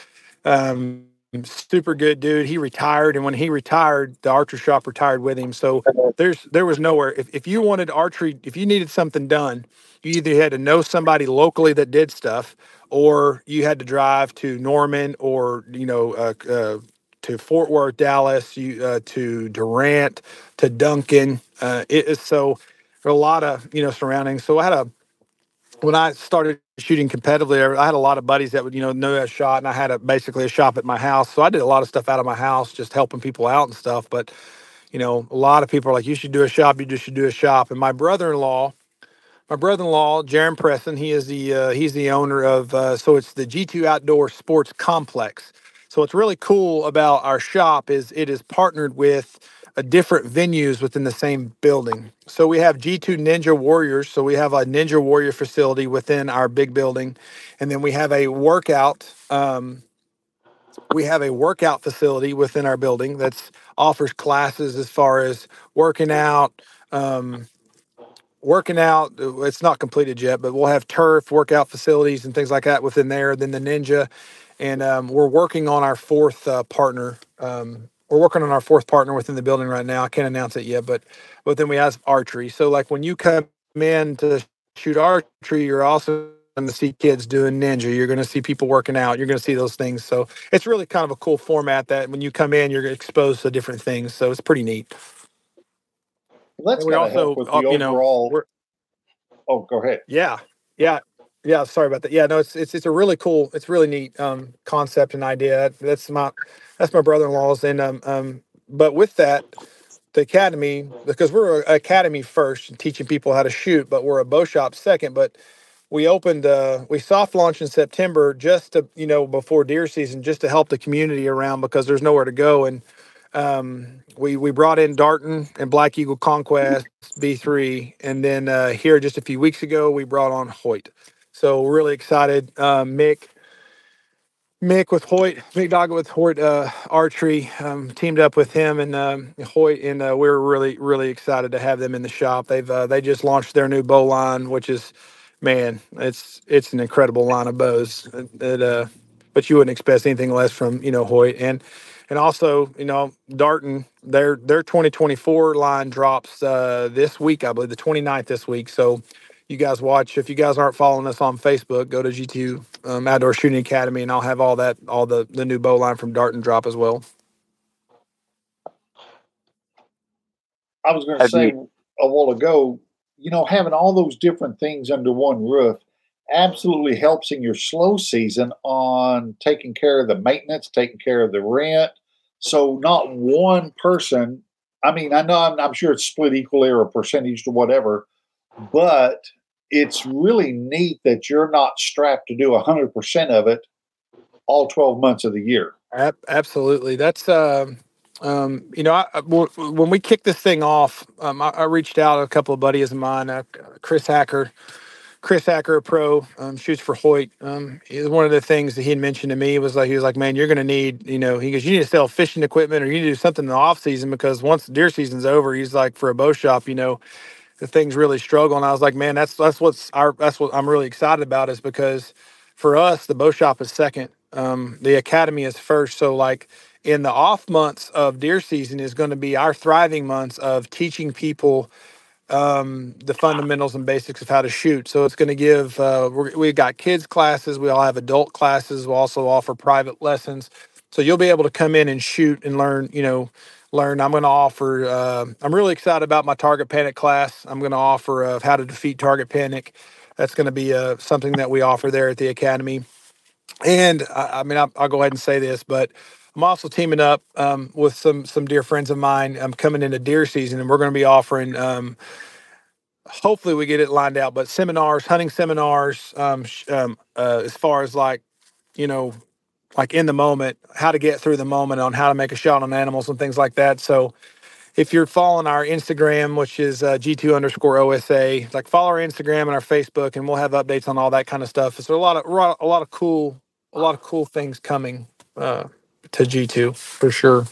Um, super good dude. He retired, and when he retired, the archer shop retired with him. So there's there was nowhere. If if you wanted archery, if you needed something done, you either had to know somebody locally that did stuff, or you had to drive to Norman, or, you know, uh, uh, to Fort Worth, Dallas, you, uh, to Durant, to Duncan. Uh, it is so a lot of, you know, surroundings. So I had a, when I started shooting competitively, I had a lot of buddies that would, you know, know that shot. And I had a, basically a shop at my house. So I did a lot of stuff out of my house, just helping people out and stuff. But, you know, a lot of people are like, you should do a shop. You just should do a shop. And my brother-in-law, My brother-in-law, Jaron Preston, he is the uh, he's the owner of uh, so it's the G two Outdoor Sports Complex. So what's really cool about our shop is it is partnered with uh, different venues within the same building. So we have G two Ninja Warriors. So we have a Ninja Warrior facility within our big building, and then we have a workout. Um, we have a workout facility within our building that's offers classes as far as working out. Um, Working out, it's not completed yet, but we'll have turf workout facilities and things like that within there. Then the Ninja, and um, we're working on our fourth uh, partner. Um, we're working on our fourth partner within the building right now. I can't announce it yet, but but then we have archery. So like when you come in to shoot archery, you're also going to see kids doing Ninja. You're going to see people working out. You're going to see those things. So it's really kind of a cool format that when you come in, you're exposed to different things. So it's pretty neat. Let's we also, with the uh, you overall... know, oh, go ahead. Yeah, yeah, yeah. Sorry about that. Yeah, no, it's it's it's a really cool, it's really neat um, concept and idea. That's my that's my brother-in-law's, and um um. But with that, the academy, because we're an academy first, teaching people how to shoot, but we're a bow shop second. But we opened, uh, we soft launched in September, just to you know before deer season, just to help the community around because there's nowhere to go. And Um, we, we brought in Darton and Black Eagle Conquest B three. And then, uh, here just a few weeks ago, we brought on Hoyt. So really excited. Um, uh, Mick, Mick with Hoyt, Mick Doggett with Hoyt uh, Archery, um, teamed up with him and um, Hoyt, and uh, we were really, really excited to have them in the shop. They've uh, they just launched their new bow line, which is, man, it's it's an incredible line of bows. It, it, uh, but you wouldn't expect anything less from you know Hoyt, and and also you know Darton. Their their twenty twenty-four line drops uh, this week, I believe, the twenty-ninth this week. So. You guys watch. If you guys aren't following us on Facebook, go to G two um, Outdoors Shooting Academy, and I'll have all that, all the the new bow line from Darton drop as well. I was going to say you, a while ago, you know, having all those different things under one roof absolutely helps in your slow season on taking care of the maintenance, taking care of the rent. So not one person. I mean, I know I'm, I'm sure it's split equally or a percentage to whatever, but it's really neat that you're not strapped to do one hundred percent of it all twelve months of the year. Absolutely. That's, um, um, you know, I, I, when we kicked this thing off, um, I, I reached out to a couple of buddies of mine, uh, Chris Hacker, Chris Hacker, a pro, um, shoots for Hoyt. Um, is one of the things that he had mentioned to me was like, he was like, man, you're going to need, you know, he goes, you need to sell fishing equipment or you need to do something in the off season, because once the deer season's over, he's like, for a bow shop, you know, the things really struggle. And I was like, man, that's, that's what's our, that's what I'm really excited about, is because for us, the bow shop is second. Um, the academy is first. So like in the off months of deer season is going to be our thriving months of teaching people, um, the fundamentals and basics of how to shoot. So it's going to give, uh, we're, we've got kids classes. We all have adult classes. We'll also offer private lessons. So you'll be able to come in and shoot and learn, you know, learn. I'm going to offer, uh, I'm really excited about my target panic class. I'm going to offer uh, how to defeat target panic. That's going to be uh, something that we offer there at the academy. And I, I mean, I'll, I'll go ahead and say this, but I'm also teaming up um, with some, some dear friends of mine. I'm coming into deer season, and we're going to be offering, um, hopefully we get it lined out, but seminars, hunting seminars, um, sh- um, uh, as far as like, you know, like in the moment, how to get through the moment, on how to make a shot on animals and things like that. So if you're following our Instagram, which is uh, G two underscore O S A, like follow our Instagram and our Facebook, and we'll have updates on all that kind of stuff. So a lot of, a lot of cool, a lot of cool things coming uh, to G two for sure.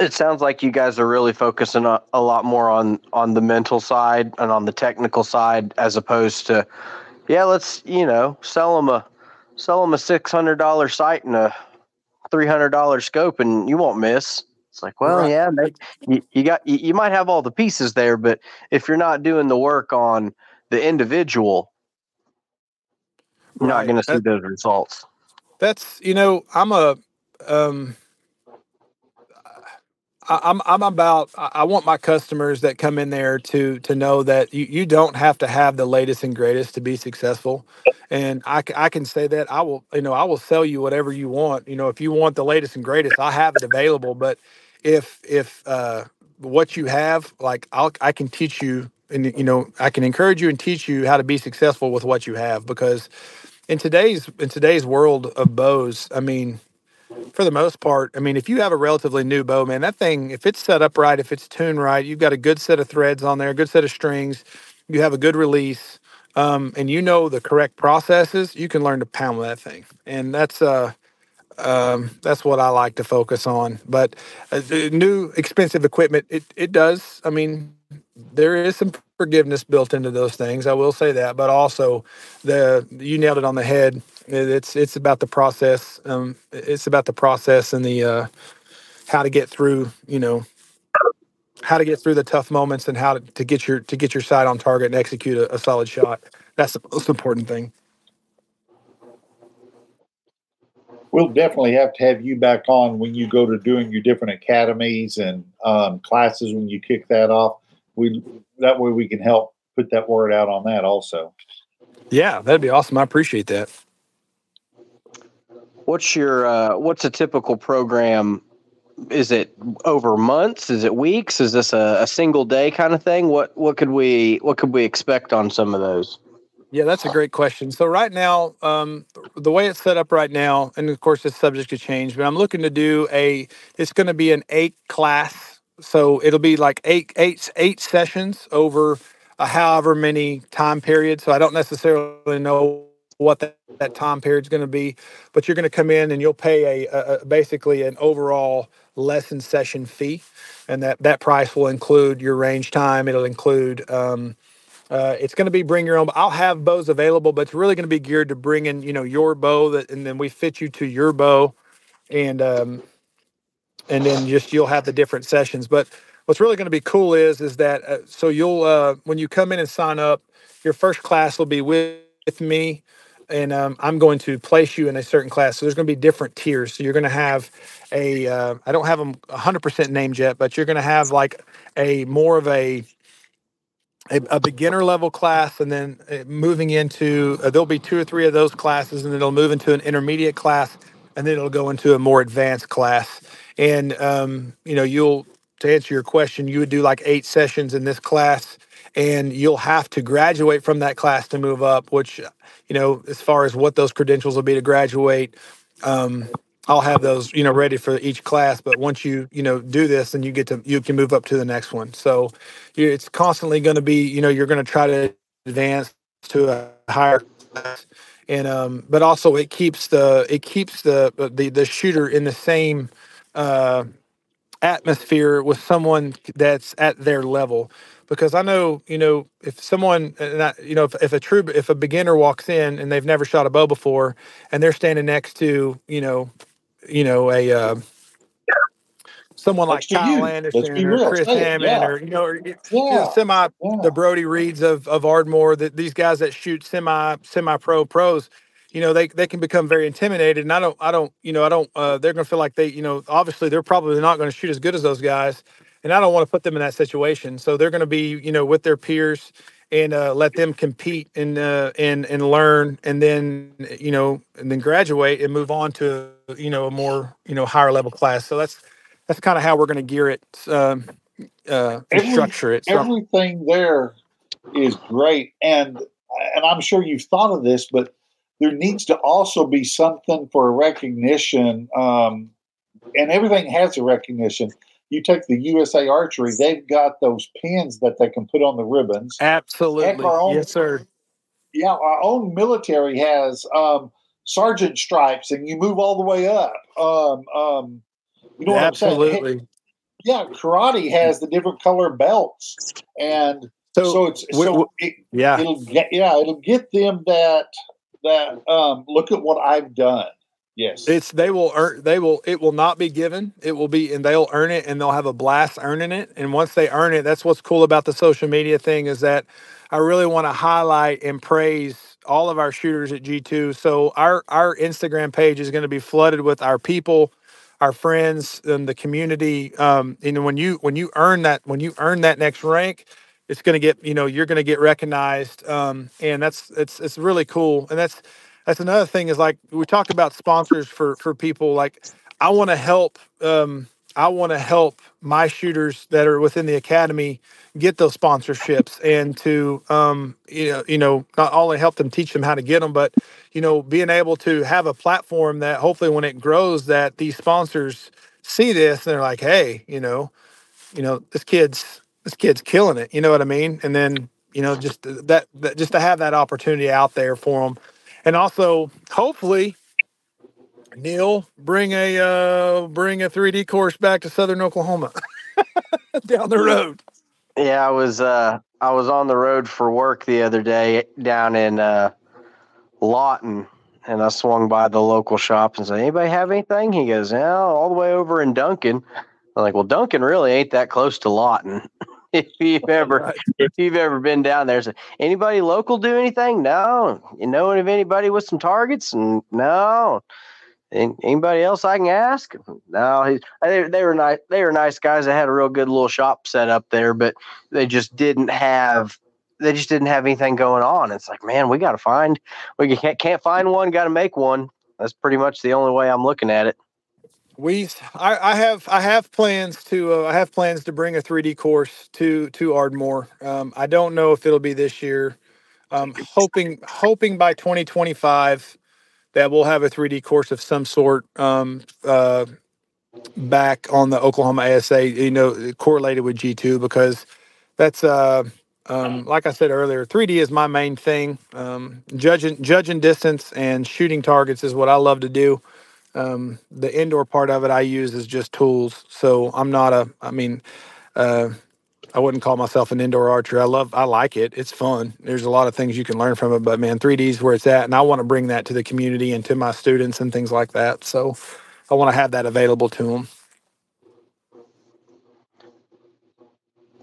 It sounds like you guys are really focusing a, a lot more on, on the mental side and on the technical side, as opposed to, yeah, let's, you know, sell them a, Sell them a six hundred dollars sight and a three hundred dollars scope, and you won't miss. It's like, well, right. yeah, mate, you, you got, you, you might have all the pieces there, but if you're not doing the work on the individual, you're right. not going to see that, those results. That's, you know, I'm a, um, I, I'm, I'm about, I, I want my customers that come in there to, to know that you, you don't have to have the latest and greatest to be successful. And I, I can say that I will, you know, I will sell you whatever you want. You know, if you want the latest and greatest, I have it available. But if, if, uh, what you have, like I'll, I can teach you, and, you know, I can encourage you and teach you how to be successful with what you have, because in today's, in today's world of bows, I mean, for the most part, I mean, if you have a relatively new bow, man, that thing, if it's set up right, if it's tuned right, you've got a good set of threads on there, a good set of strings, you have a good release. Um, and you know the correct processes, you can learn to pound that thing. And that's uh, um, that's what I like to focus on. But uh, new expensive equipment, it it does. I mean, there is some forgiveness built into those things. I will say that. But also, the you nailed it on the head. It's it's about the process. Um, it's about the process and the uh, how to get through. You know. How to get through the tough moments and how to, to get your to get your sight on target and execute a, a solid shot. That's the most important thing. We'll definitely have to have you back on when you go to doing your different academies and um, classes when you kick that off. We that way we can help put that word out on that also. Yeah, that'd be awesome. I appreciate that. What's your uh, what's a typical program? Is it over months? Is it weeks? Is this a, a single day kind of thing? What what could we what could we expect on some of those? Yeah, that's a great question. So right now, um, the way it's set up right now, and of course it's subject to change, but I'm looking to do a. It's going to be an eight class, so it'll be like eight eight eight sessions over a however many time period. So I don't necessarily know what that, that time period is going to be, but you're going to come in and you'll pay a, a, a basically an overall lesson session fee, and that that price will include your range time. It'll include um uh it's going to be bring your own. I'll have bows available, but it's really going to be geared to bring in, you know, your bow, that and then we fit you to your bow, and um and then just you'll have the different sessions. But what's really going to be cool is is that uh, so you'll uh when you come in and sign up, your first class will be with, with me, and um, I'm going to place you in a certain class. So there's going to be different tiers. So you're going to have a uh, I don't have them one hundred percent named yet, but you're going to have like a more of a a, a beginner level class, and then moving into uh, there'll be two or three of those classes, and then it'll move into an intermediate class, and then it'll go into a more advanced class. And um, you know, you'll to answer your question, you would do like eight sessions in this class, and you'll have to graduate from that class to move up, which, you know, as far as what those credentials will be to graduate, um, I'll have those, you know, ready for each class. But once you, you know, do this, then you get to, you can move up to the next one. So you, it's constantly going to be, you know, you're going to try to advance to a higher class. And, um, but also it keeps the, it keeps the, the, the shooter in the same, uh, atmosphere with someone that's at their level. Because I know, you know, if someone, and I, you know, if, if a true, if a beginner walks in and they've never shot a bow before, and they're standing next to, you know, you know, a uh, someone like Kyle Anderson or Chris Hammond, yeah, or, you know, or, yeah, you know, semi, yeah, the Brody Reeds of of Ardmore, that these guys that shoot semi semi pro pros, you know, they they can become very intimidated. And I don't, I don't, you know, I don't. Uh, they're going to feel like they, you know, obviously they're probably not going to shoot as good as those guys. And I don't want to put them in that situation. So they're going to be, you know, with their peers, and uh, let them compete and uh, and and learn, and then, you know, and then graduate and move on to, you know, a more, you know, higher level class. So that's that's kind of how we're going to gear it, um, uh, Every, structure it. So. Everything there is great, and and I'm sure you've thought of this, but there needs to also be something for recognition, um, and everything has a recognition. You take the U S A Archery; they've got those pins that they can put on the ribbons. Absolutely, own, yes, sir. Yeah, our own military has um, sergeant stripes, and you move all the way up. Um, um, you know what Absolutely. I'm saying? It, yeah, karate has the different color belts, and so, so it's we, so it, yeah, it'll get, yeah, it'll get them that that um, look at what I've done. Yes, it's they will earn. They will. It will not be given. It will be, and they'll earn it, and they'll have a blast earning it. And once they earn it, that's what's cool about the social media thing, is that I really want to highlight and praise all of our shooters at G two. So our our Instagram page is going to be flooded with our people, our friends, and the community. Um, you know, when you when you earn that when you earn that next rank, it's going to get, you know, you're going to get recognized. Um, and that's it's it's really cool, and that's. That's another thing, is like we talk about sponsors for, for people. Like I want to help, um, I want to help my shooters that are within the academy get those sponsorships, and to, um, you know, you know, not only help them, teach them how to get them, but, you know, being able to have a platform that hopefully when it grows, that these sponsors see this and they're like, hey, you know, you know, this kid's, this kid's killing it. You know what I mean? And then, you know, just that, that just to have that opportunity out there for them. And also, hopefully, Neil, bring a uh, bring a three D course back to Southern Oklahoma down the road. Yeah, I was uh, I was on the road for work the other day down in uh, Lawton, and I swung by the local shop and said, "Anybody have anything?" He goes, "No, all the way over in Duncan." I'm like, "Well, Duncan really ain't that close to Lawton." If you've ever, right. if you've ever been down there, so anybody local do anything? No. You know of anybody with some targets? No. And anybody else I can ask? No. He, they, they were nice. They were nice guys. They had a real good little shop set up there, but they just didn't have. They just didn't have anything going on. It's like, man, we got to find. We can't can't find one. Got to make one. That's pretty much the only way I'm looking at it. We, I, I have, I have plans to, uh, I have plans to bring a three D course to, to Ardmore. Um, I don't know if it'll be this year. Um, hoping, hoping by twenty twenty-five that we'll have a three D course of some sort, um, uh, back on the Oklahoma A S A, you know, correlated with G two, because that's, uh, Um, like I said earlier, three D is my main thing. Um, judging, judging distance and shooting targets is what I love to do. Um, the indoor part of it I use is just tools. So I'm not a, I mean, uh, I wouldn't call myself an indoor archer. I love, I like it. It's fun. There's a lot of things you can learn from it, but man, three D is where it's at. And I want to bring that to the community and to my students and things like that. So I want to have that available to them.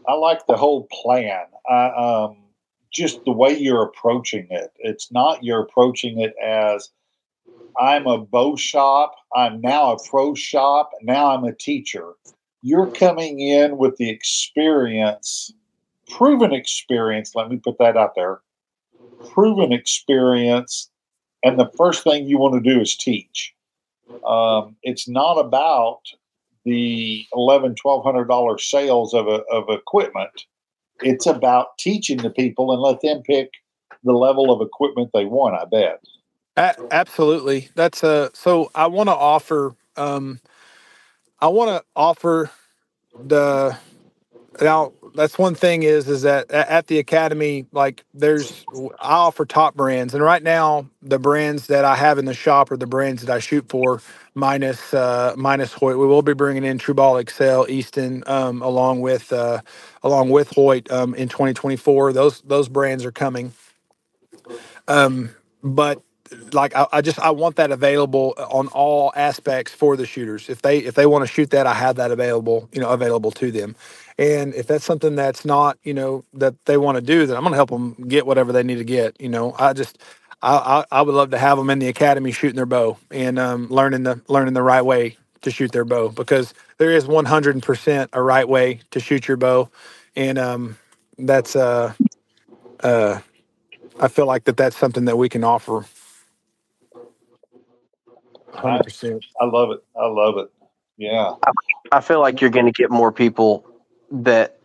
I like the whole plan. I, um, just the way you're approaching it. It's not, you're approaching it as I'm a bow shop. I'm now a pro shop. Now I'm a teacher. You're coming in with the experience, proven experience. Let me put that out there. Proven experience. And the first thing you want to do is teach. Um, it's not about the eleven hundred dollars, twelve hundred dollars sales of, a, of equipment. It's about teaching the people and let them pick the level of equipment they want, I bet. A- absolutely. That's a, so I want to offer, um, I want to offer the, now that's one thing is, is that at the Academy, like there's, I offer top brands. And right now the brands that I have in the shop are the brands that I shoot for minus, uh, minus Hoyt. We will be bringing in True Ball, Excel, Easton, um, along with, uh, along with Hoyt, um, in twenty twenty-four, those, those brands are coming. Um, but, Like I, I just I want that available on all aspects for the shooters. If they if they want to shoot that, I have that available, you know, available to them. And if that's something that's not, you know, that they want to do, then I'm going to help them get whatever they need to get. You know, I just I, I I would love to have them in the Academy shooting their bow and um, learning the learning the right way to shoot their bow, because there is one hundred percent a right way to shoot your bow, and um, that's uh uh I feel like that that's something that we can offer. one hundred percent. I, I love it. I love it. Yeah. I, I feel like you're going to get more people that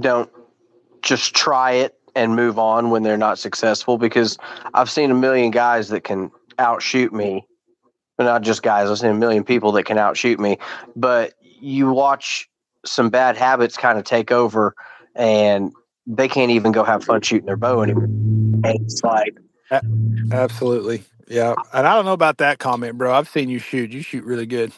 don't just try it and move on when they're not successful, because I've seen a million guys that can outshoot me. But not just guys. I've seen a million people that can outshoot me. But you watch some bad habits kind of take over, and they can't even go have fun shooting their bow anymore. And it's like, absolutely. Yeah, and I don't know about that comment, bro. I've seen you shoot. You shoot really good.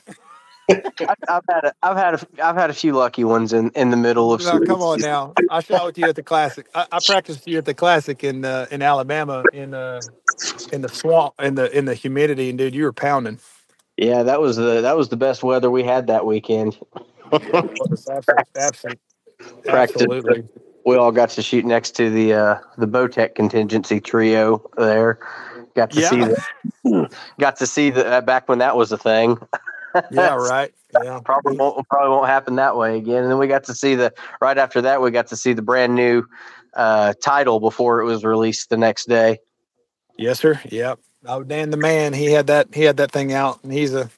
I, I've had a, I've had a, I've had a few lucky ones in, in the middle of. No, come on now, I shot with you at the classic. I, I practiced with you at the classic in uh, in Alabama in uh in the swamp in the in the humidity, and dude, you were pounding. Yeah, that was the that was the best weather we had that weekend. Absolutely, absolutely. We all got to shoot next to the uh, the Bowtech contingency trio there. Got to yeah. see that. Got to see that back when that was a thing. Yeah, right. Yeah, probably won't probably won't happen that way again. And then we got to see the right after that. We got to see the brand new uh, title before it was released the next day. Yes, sir. Yep. Oh, Dan the man. He had that. He had that thing out, and he's a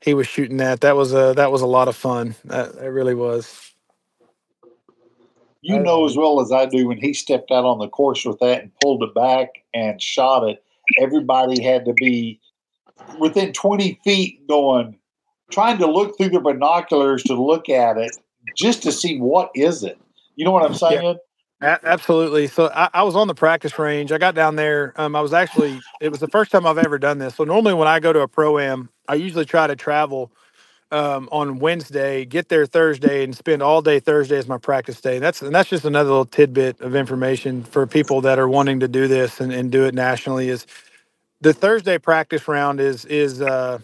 he was shooting that. That was a that was a lot of fun. That it really was. You uh, know as well as I do when he stepped out on the course with that and pulled it back and shot it. Everybody had to be within twenty feet going, trying to look through their binoculars to look at it just to see what is it. You know what I'm saying? Yeah, a- absolutely. So I, I was on the practice range. I got down there. Um, I was actually, it was the first time I've ever done this. So normally when I go to a pro-am, I usually try to travel um, on Wednesday, get there Thursday, and spend all day Thursday as my practice day. And that's, and that's just another little tidbit of information for people that are wanting to do this and, and do it nationally is the Thursday practice round is, is, uh,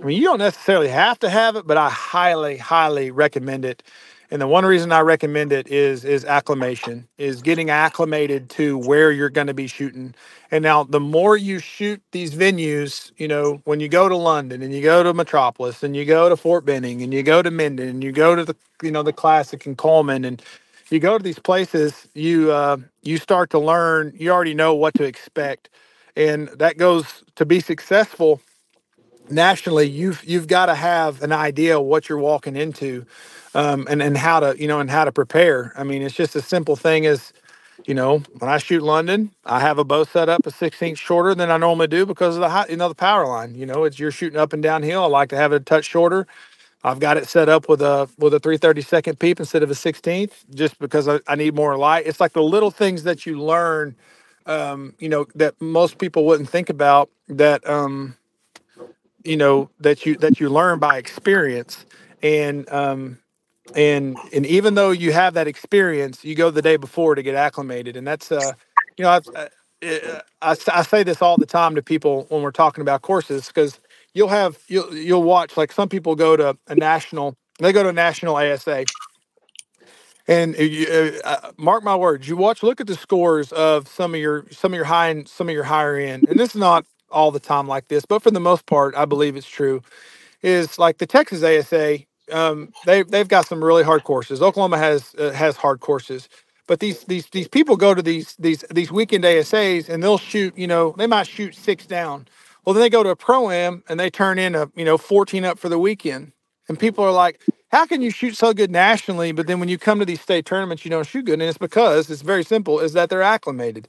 I mean, you don't necessarily have to have it, but I highly, highly recommend it. And the one reason I recommend it is, is acclimation, is getting acclimated to where you're going to be shooting. And now the more you shoot these venues, you know, when you go to London and you go to Metropolis and you go to Fort Benning and you go to Minden and you go to the, you know, the Classic and Coleman, and you go to these places, you, uh, you start to learn, you already know what to expect. And that goes to be successful nationally. You've, you've got to have an idea of what you're walking into. Um, and, and how to, you know, and how to prepare. I mean, it's just a simple thing as, you know, when I shoot London, I have a bow set up a sixteenth shorter than I normally do because of the high, you know, the power line, you know, it's, you're shooting up and downhill. I like to have it a touch shorter. I've got it set up with a with a three thirty-second peep instead of a sixteenth, just because I, I need more light. It's like the little things that you learn, um, you know, that most people wouldn't think about, that, um, you know, that you that you learn by experience. And um, and and even though you have that experience, you go the day before to get acclimated, and that's uh, you know, I, I, I, I say this all the time to people when we're talking about courses, because You'll have you'll you'll watch, like, some people go to a national, they go to a national A S A, and you, uh, mark my words, you watch, look at the scores of some of your some of your high end, some of your higher end, and this is not all the time like this, but for the most part, I believe it's true. Is like the Texas A S A, um, they they've got some really hard courses. Oklahoma has uh, has hard courses, but these these these people go to these these these weekend A S As, and they'll shoot, you know, they might shoot six down. Well, then they go to a pro-am and they turn in a, you know, fourteen up for the weekend. And people are like, how can you shoot so good nationally, but then when you come to these state tournaments, you don't shoot good? And it's because, it's very simple, is that they're acclimated.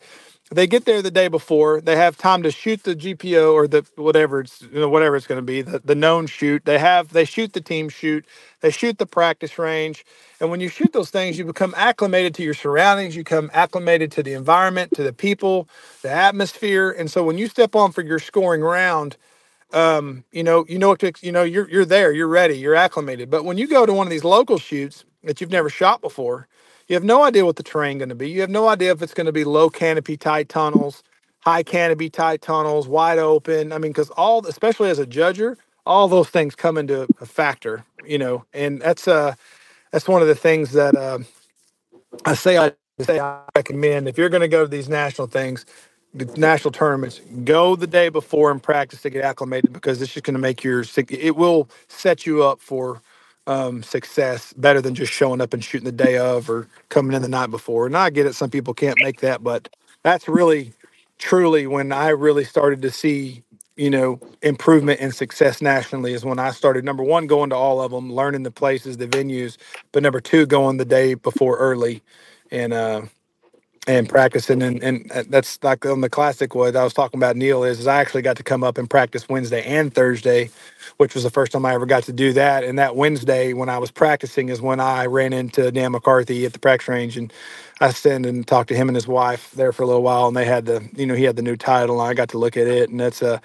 They get there the day before. They have time to shoot the G P O or the whatever it's, you know, whatever it's going to be, the, the known shoot. They have, they shoot the team shoot. They shoot the practice range. And when you shoot those things, you become acclimated to your surroundings. You become acclimated to the environment, to the people, the atmosphere. And so when you step on for your scoring round, um, you know, you know what to, you know, you're you're there, you're ready, you're acclimated. But when you go to one of these local shoots that you've never shot before, you have no idea what the terrain's going to be. You have no idea if it's going to be low canopy tight tunnels, high canopy tight tunnels, wide open. I mean, because all, especially as a judger, all those things come into a factor, you know. And that's uh, that's one of the things that uh, I say I say I recommend. If you're going to go to these national things, the national tournaments, go the day before and practice to get acclimated, because it's just going to make your sick. It will set you up for Um, success better than just showing up and shooting the day of or coming in the night before. And I get it, some people can't make that, but that's really, truly when I really started to see, you know, improvement and success nationally, is when I started, number one, going to all of them, learning the places, the venues, but number two, going the day before early and, uh, and practicing. And, and that's like on the classic one I was talking about, Neil, is, is I actually got to come up and practice Wednesday and Thursday, which was the first time I ever got to do that. And that Wednesday when I was practicing is when I ran into Dan McCarthy at the practice range, and I stand and talked to him and his wife there for a little while. And they had the, you know, he had the new title, and I got to look at it. And that's a, uh,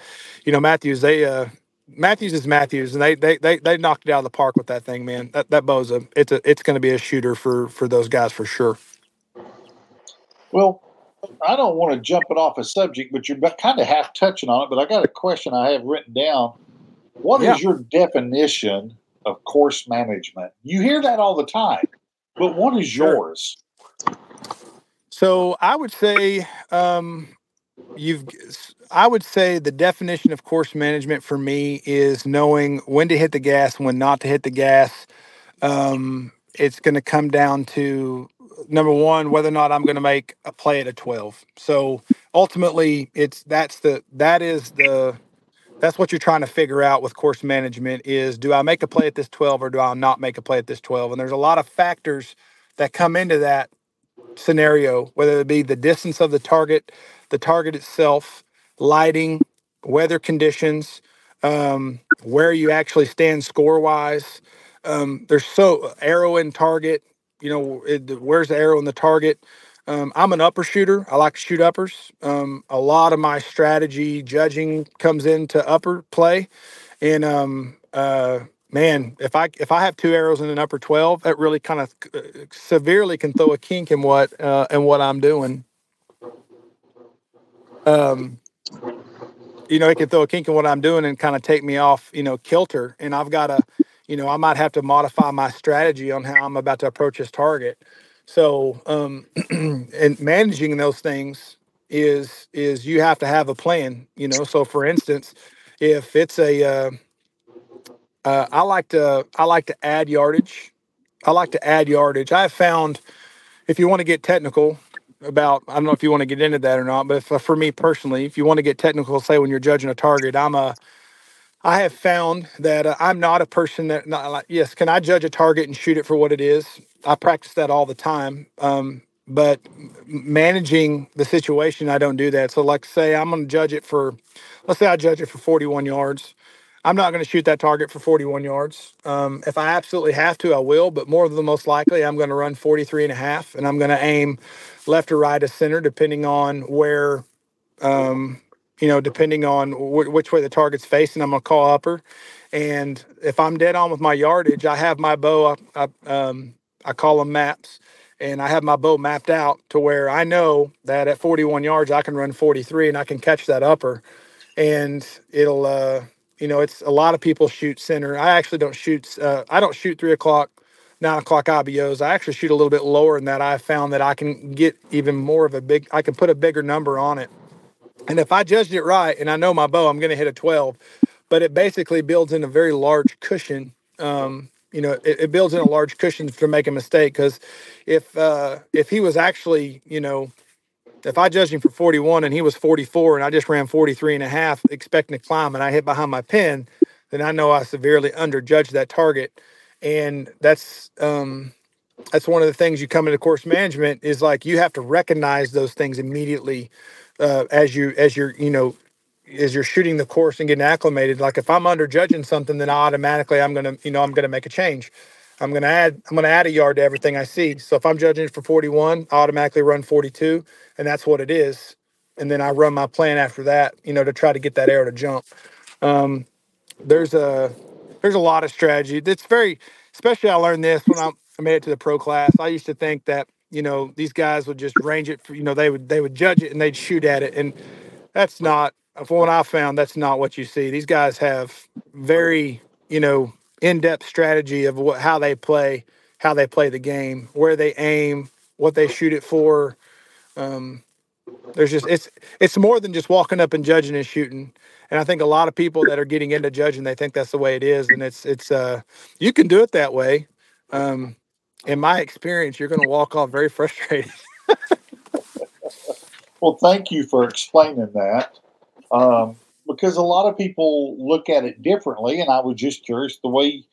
you know, Matthews, they, uh, Matthews is Matthews, and they, they they they knocked it out of the park with that thing, man. That that bow's a, it's a, it's going to be a shooter for for those guys for sure. Well, I don't want to jump it off a subject, but you're kind of half touching on it. But I got a question I have written down. What yeah. is your definition of course management? You hear that all the time, but what is yours? So I would say um, you've. I would say the definition of course management for me is knowing when to hit the gas, when not to hit the gas. Um, it's going to come down to, number one, whether or not I'm going to make a play at a twelve. So ultimately it's, that's the, that is the, that's what you're trying to figure out with course management is, do I make a play at this twelve or do I not make a play at this twelve? And there's a lot of factors that come into that scenario, whether it be the distance of the target, the target itself, lighting, weather conditions, um, where you actually stand score wise. Um, there's so arrow and target, you know, it, where's the arrow in the target? Um, I'm an upper shooter. I like to shoot uppers. Um, a lot of my strategy judging comes into upper play. And, um, uh, man, if I, if I have two arrows in an upper twelve, that really kind of severely can throw a kink in what, uh, in what I'm doing. Um, you know, it can throw a kink in what I'm doing and kind of take me off, you know, kilter. And I've got to, you know, I might have to modify my strategy on how I'm about to approach this target. So, um, and managing those things is, is you have to have a plan, you know? So for instance, if it's a, uh, uh, I like to, I like to add yardage. I like to add yardage. I have found, if you want to get technical about, I don't know if you want to get into that or not, but if, uh, for me personally, if you want to get technical, say when you're judging a target, I'm a, I have found that uh, I'm not a person that, not like, yes, can I judge a target and shoot it for what it is? I practice that all the time. Um, but managing the situation, I don't do that. So like, say I'm going to judge it for, let's say I judge it for forty-one yards. I'm not going to shoot that target for forty-one yards. Um, if I absolutely have to, I will, but more than most likely, I'm going to run forty-three and a half, and I'm going to aim left or right of center, depending on where, um, you know, depending on w- which way the target's facing. I'm going to call upper. And if I'm dead on with my yardage, I have my bow, I, I, um, I call them maps, and I have my bow mapped out to where I know that at forty-one yards, I can run forty-three and I can catch that upper. And it'll, uh, you know, it's a lot of people shoot center. I actually don't shoot, uh, I don't shoot three o'clock, nine o'clock I B Os. I actually shoot a little bit lower than that. I found that I can get even more of a big, I can put a bigger number on it. And if I judged it right, and I know my bow, I'm going to hit a twelve, but it basically builds in a very large cushion. Um, you know, it, it builds in a large cushion to make a mistake. Cause if, uh, if he was actually, you know, if I judged him for forty-one and he was forty-four and I just ran forty-three and a half expecting to climb and I hit behind my pin, then I know I severely underjudged that target. And that's, um, that's one of the things you come into course management is like, you have to recognize those things immediately, uh, as you, as you're, you know, as you're shooting the course and getting acclimated. Like if I'm underjudging something, then I automatically, I'm going to, you know, I'm going to make a change. I'm going to add, I'm going to add a yard to everything I see. So if I'm judging it for forty-one, I automatically run forty-two, and that's what it is. And then I run my plan after that, you know, to try to get that arrow to jump. Um, there's a, there's a lot of strategy. That's very, especially I learned this when I made it to the pro class. I used to think that, you know, these guys would just range it for, you know, they would, they would judge it and they'd shoot at it. And that's not, from what I found, that's not what you see. These guys have very, you know, in-depth strategy of what, how they play, how they play the game, where they aim, what they shoot it for. Um, there's just, it's, it's more than just walking up and judging and shooting. And I think a lot of people that are getting into judging, they think that's the way it is. And it's, it's, uh, you can do it that way. Um, in my experience, you're going to walk off very frustrated. Well, thank you for explaining that. Um, Because a lot of people look at it differently, and I was just curious the way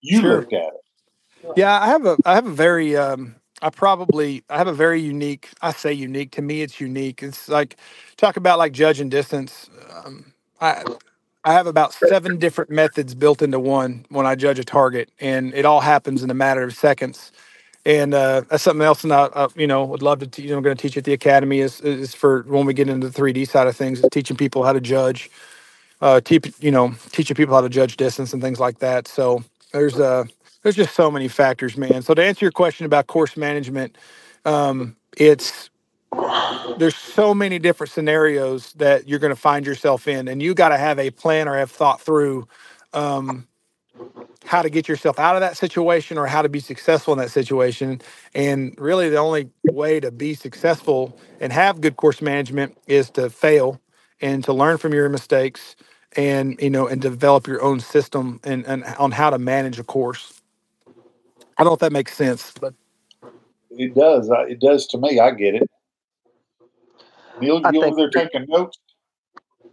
you sure. looked at it. Yeah, I have a, I have a very, um, I probably, I have a very unique. I say unique. To me, it's unique. It's like talk about like judging distance. Um, I, I have about seven different methods built into one when I judge a target, and it all happens in a matter of seconds. And uh, that's something else, and I, uh, you know, would love to. Te- you know, I'm going to teach at the academy is is for when we get into the three D side of things, is teaching people how to judge, uh, te- you know, teaching people how to judge distance and things like that. So there's a uh, there's just so many factors, man. So to answer your question about course management, um, it's there's so many different scenarios that you're going to find yourself in, and you got to have a plan or have thought through. Um, how to get yourself out of that situation or how to be successful in that situation. And really the only way to be successful and have good course management is to fail and to learn from your mistakes and, you know, and develop your own system and, and on how to manage a course. I don't know if that makes sense, but it does. It does to me. I get it. Neil, you over there taking notes?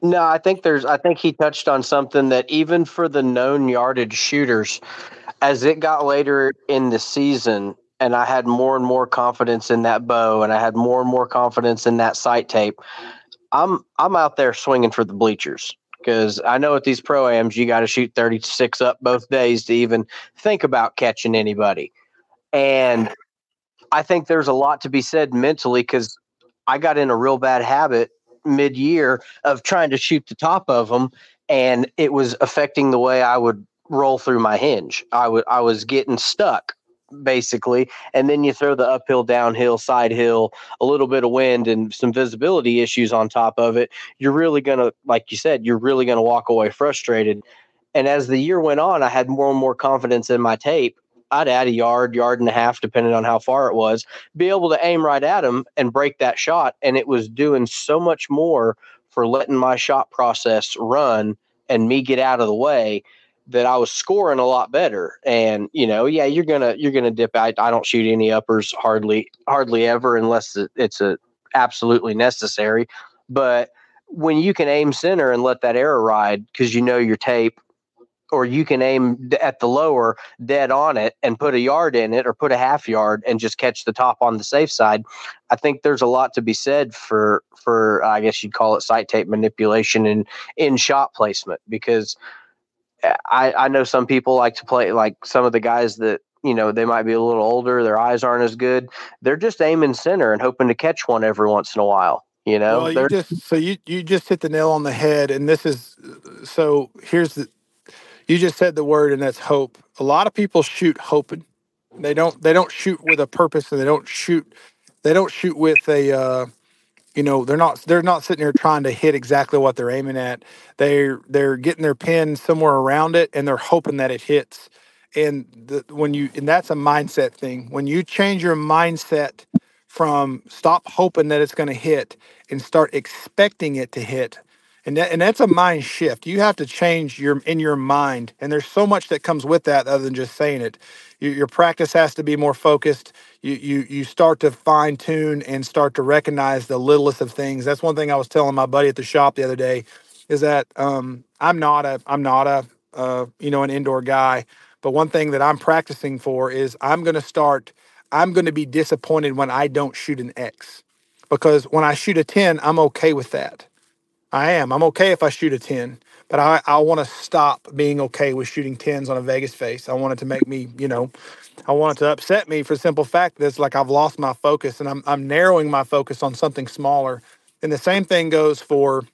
No, I think there's, I think he touched on something that even for the known yardage shooters, as it got later in the season and I had more and more confidence in that bow and I had more and more confidence in that sight tape, I'm, I'm out there swinging for the bleachers because I know at these pro-ams, you got to shoot thirty-six up both days to even think about catching anybody. And I think there's a lot to be said mentally because I got in a real bad habit mid-year of trying to shoot the top of them, and it was affecting the way I would roll through my hinge. I would I was getting stuck basically, and then you throw the uphill, downhill, side hill, a little bit of wind and some visibility issues on top of it. You're really gonna, like you said, you're really gonna walk away frustrated. And as the year went on, I had more and more confidence in my tape. I'd add a yard, yard and a half, depending on how far it was, be able to aim right at him and break that shot. And it was doing so much more for letting my shot process run and me get out of the way that I was scoring a lot better. And, you know, yeah, you're going to, you're going to dip out. I don't shoot any uppers hardly, hardly ever, unless it's a absolutely necessary. But when you can aim center and let that arrow ride, cause you know, your tape, or you can aim at the lower dead on it and put a yard in it or put a half yard and just catch the top on the safe side. I think there's a lot to be said for, for, I guess you'd call it sight tape manipulation and in shot placement, because I, I know some people like to play, like some of the guys that, you know, they might be a little older, their eyes aren't as good. They're just aiming center and hoping to catch one every once in a while, you know? Well, you just, so you, you just hit the nail on the head. And this is, so here's the, you just said the word, and that's hope. A lot of people shoot hoping. They don't, they don't shoot with a purpose, and they don't shoot, they don't shoot with a, uh, you know, they're not, they're not sitting here trying to hit exactly what they're aiming at. They're, they're getting their pin somewhere around it, and they're hoping that it hits. And the, when you, and that's a mindset thing. When you change your mindset from stop hoping that it's going to hit and start expecting it to hit, and that, and that's a mind shift. You have to change your, in your mind. And there's so much that comes with that other than just saying it. You, your practice has to be more focused. You, you, you start to fine tune and start to recognize the littlest of things. That's one thing I was telling my buddy at the shop the other day, is that, um, I'm not a, I'm not a, uh, you know, an indoor guy. But one thing that I'm practicing for is I'm going to start, I'm going to be disappointed when I don't shoot an X, because when I shoot a ten, I'm okay with that. I am. I'm okay if I shoot a ten, but I, I want to stop being okay with shooting tens on a Vegas face. I want it to make me, you know, I want it to upset me for the simple fact that it's like I've lost my focus, and I'm, I'm narrowing my focus on something smaller. And the same thing goes for,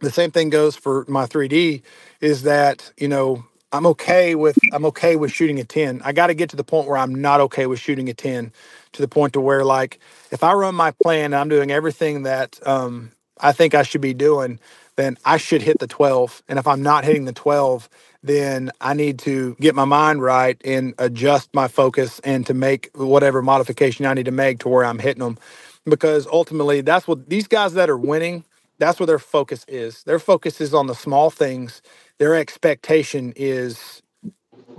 the same thing goes for my three D, is that, you know, I'm okay with, I'm okay with shooting a ten. I got to get to the point where I'm not okay with shooting a ten, to the point to where, like, if I run my plan and I'm doing everything that um, I think I should be doing, then I should hit the twelve. And if I'm not hitting the twelve, then I need to get my mind right and adjust my focus, and to make whatever modification I need to make to where I'm hitting them. Because ultimately, that's what these guys that are winning, that's what their focus is. Their focus is on the small things. Their expectation is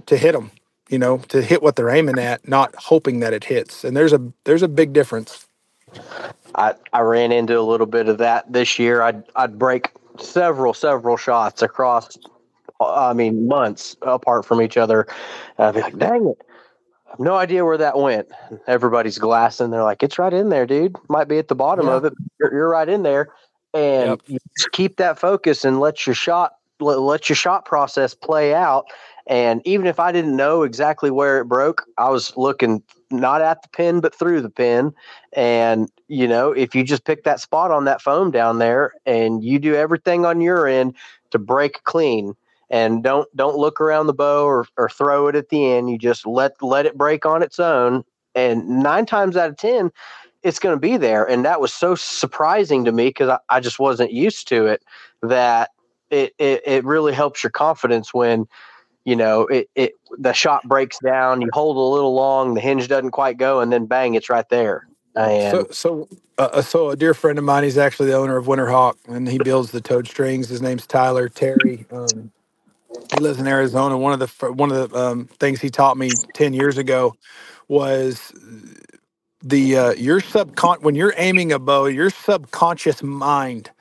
to hit them, you know, to hit what they're aiming at, not hoping that it hits. And there's a, there's a big difference. I, I ran into a little bit of that this year. I'd, I'd break several, several shots across, I mean, months apart from each other. And I'd be like, dang it, I have no idea where that went. Everybody's glassing. They're like, it's right in there, dude. Might be at the bottom yeah. of it. You're, you're right in there. And yep. you just keep that focus and let your shot, let, let your shot process play out. And even if I didn't know exactly where it broke, I was looking not at the pin, but through the pin. And, you know, if you just pick that spot on that foam down there and you do everything on your end to break clean, and don't, don't look around the bow or, or throw it at the end. You just let, let it break on its own. And nine times out of ten, it's going to be there. And that was so surprising to me, because I, I just wasn't used to it, that it, it, it really helps your confidence when, you know, it, it, the shot breaks down, you hold a little long, the hinge doesn't quite go, and then bang, it's right there. And so, so, uh, so a dear friend of mine, he's actually the owner of Winterhawk, and he builds the Toad Strings. His name's Tyler Terry. Um, he lives in Arizona. One of the, one of the um, things he taught me ten years ago was the, uh, your subcon, when you're aiming a bow, your subconscious mind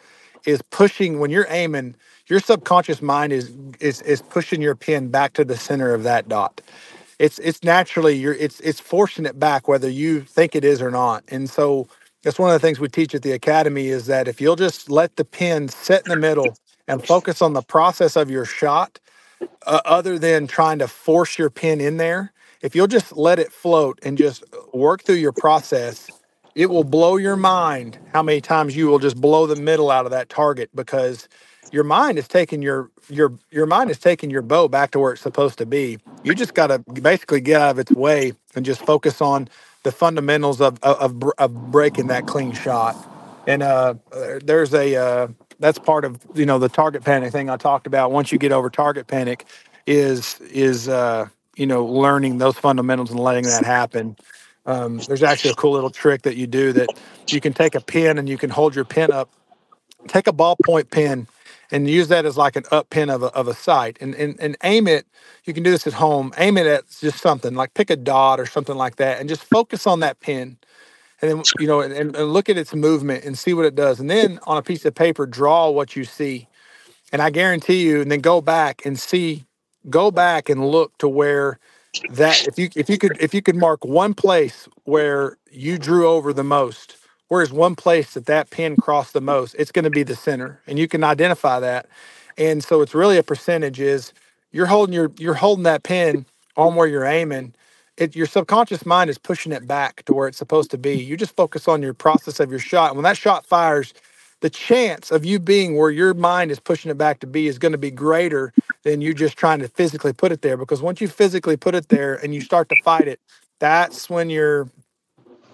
is pushing, when you're aiming, your subconscious mind is, is, is pushing your pin back to the center of that dot. It's, it's naturally, you're, it's, it's forcing it back, whether you think it is or not. And so that's one of the things we teach at the academy, is that if you'll just let the pin sit in the middle and focus on the process of your shot, uh, other than trying to force your pin in there, if you'll just let it float and just work through your process, it will blow your mind how many times you will just blow the middle out of that target, because your mind is taking your your your mind is taking your bow back to where it's supposed to be. You just got to basically get out of its way and just focus on the fundamentals of of, of breaking that clean shot. And uh, there's a uh, that's part of, you know, the target panic thing I talked about. Once you get over target panic, is is uh, you know, learning those fundamentals and letting that happen. Um, there's actually a cool little trick that you do, that you can take a pin and you can hold your pin up. Take a ballpoint pin and use that as like an up pin of a, of a sight, and, and, and aim it. You can do this at home. Aim it at just something, like pick a dot or something like that, and just focus on that pin, and then, you know, and, and look at its movement and see what it does. And then on a piece of paper, draw what you see. And I guarantee you, and then go back and see, go back and look to where that, if you, if you could, if you could mark one place where you drew over the most, where's one place that that pin crossed the most, it's going to be the center, and you can identify that. And so it's really a percentage, is you're holding your you're holding that pin on where you're aiming. It, your subconscious mind is pushing it back to where it's supposed to be. You just focus on your process of your shot. And when that shot fires, the chance of you being where your mind is pushing it back to be is going to be greater than you just trying to physically put it there. Because once you physically put it there and you start to fight it, that's when your,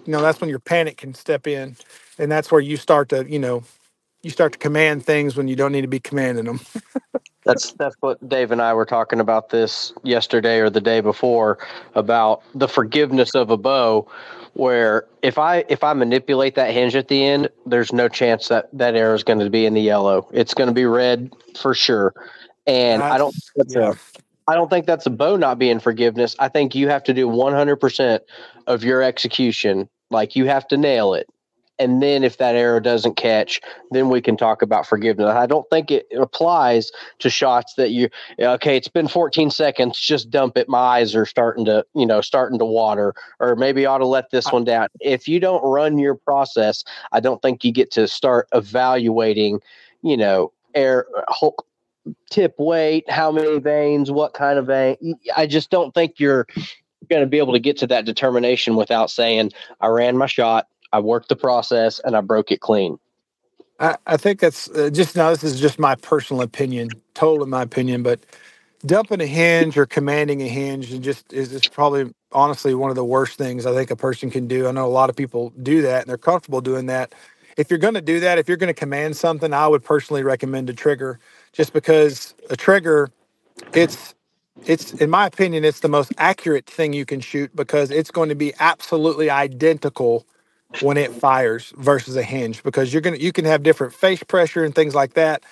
you know, that's when your panic can step in. And that's where you start to, you know, you start to command things when you don't need to be commanding them. That's that's what Dave and I were talking about this yesterday or the day before about the forgiveness of a bow, where if I if I manipulate that hinge at the end, there's no chance that that arrow is going to be in the yellow. It's going to be red for sure. And I, I don't that's yeah. a, I don't think that's a bow not being forgiveness. I think you have to do one hundred percent of your execution. Like you have to nail it. And then if that arrow doesn't catch, then we can talk about forgiveness. I don't think it applies to shots that you, okay, it's been fourteen seconds, just dump it. My eyes are starting to, you know, starting to water, or maybe I ought to let this one down. If you don't run your process, I don't think you get to start evaluating, you know, air, whole, tip weight, how many veins, what kind of vein. I just don't think you're going to be able to get to that determination without saying, I ran my shot. I worked the process and I broke it clean. I, I think that's uh, just now. This is just my personal opinion, totally my opinion, but dumping a hinge or commanding a hinge and just is just probably honestly one of the worst things I think a person can do. I know a lot of people do that and they're comfortable doing that. If you're going to do that, if you're going to command something, I would personally recommend a trigger, just because a trigger, it's, it's, in my opinion, it's the most accurate thing you can shoot because it's going to be absolutely identical when it fires versus a hinge, because you're gonna you can have different face pressure and things like that.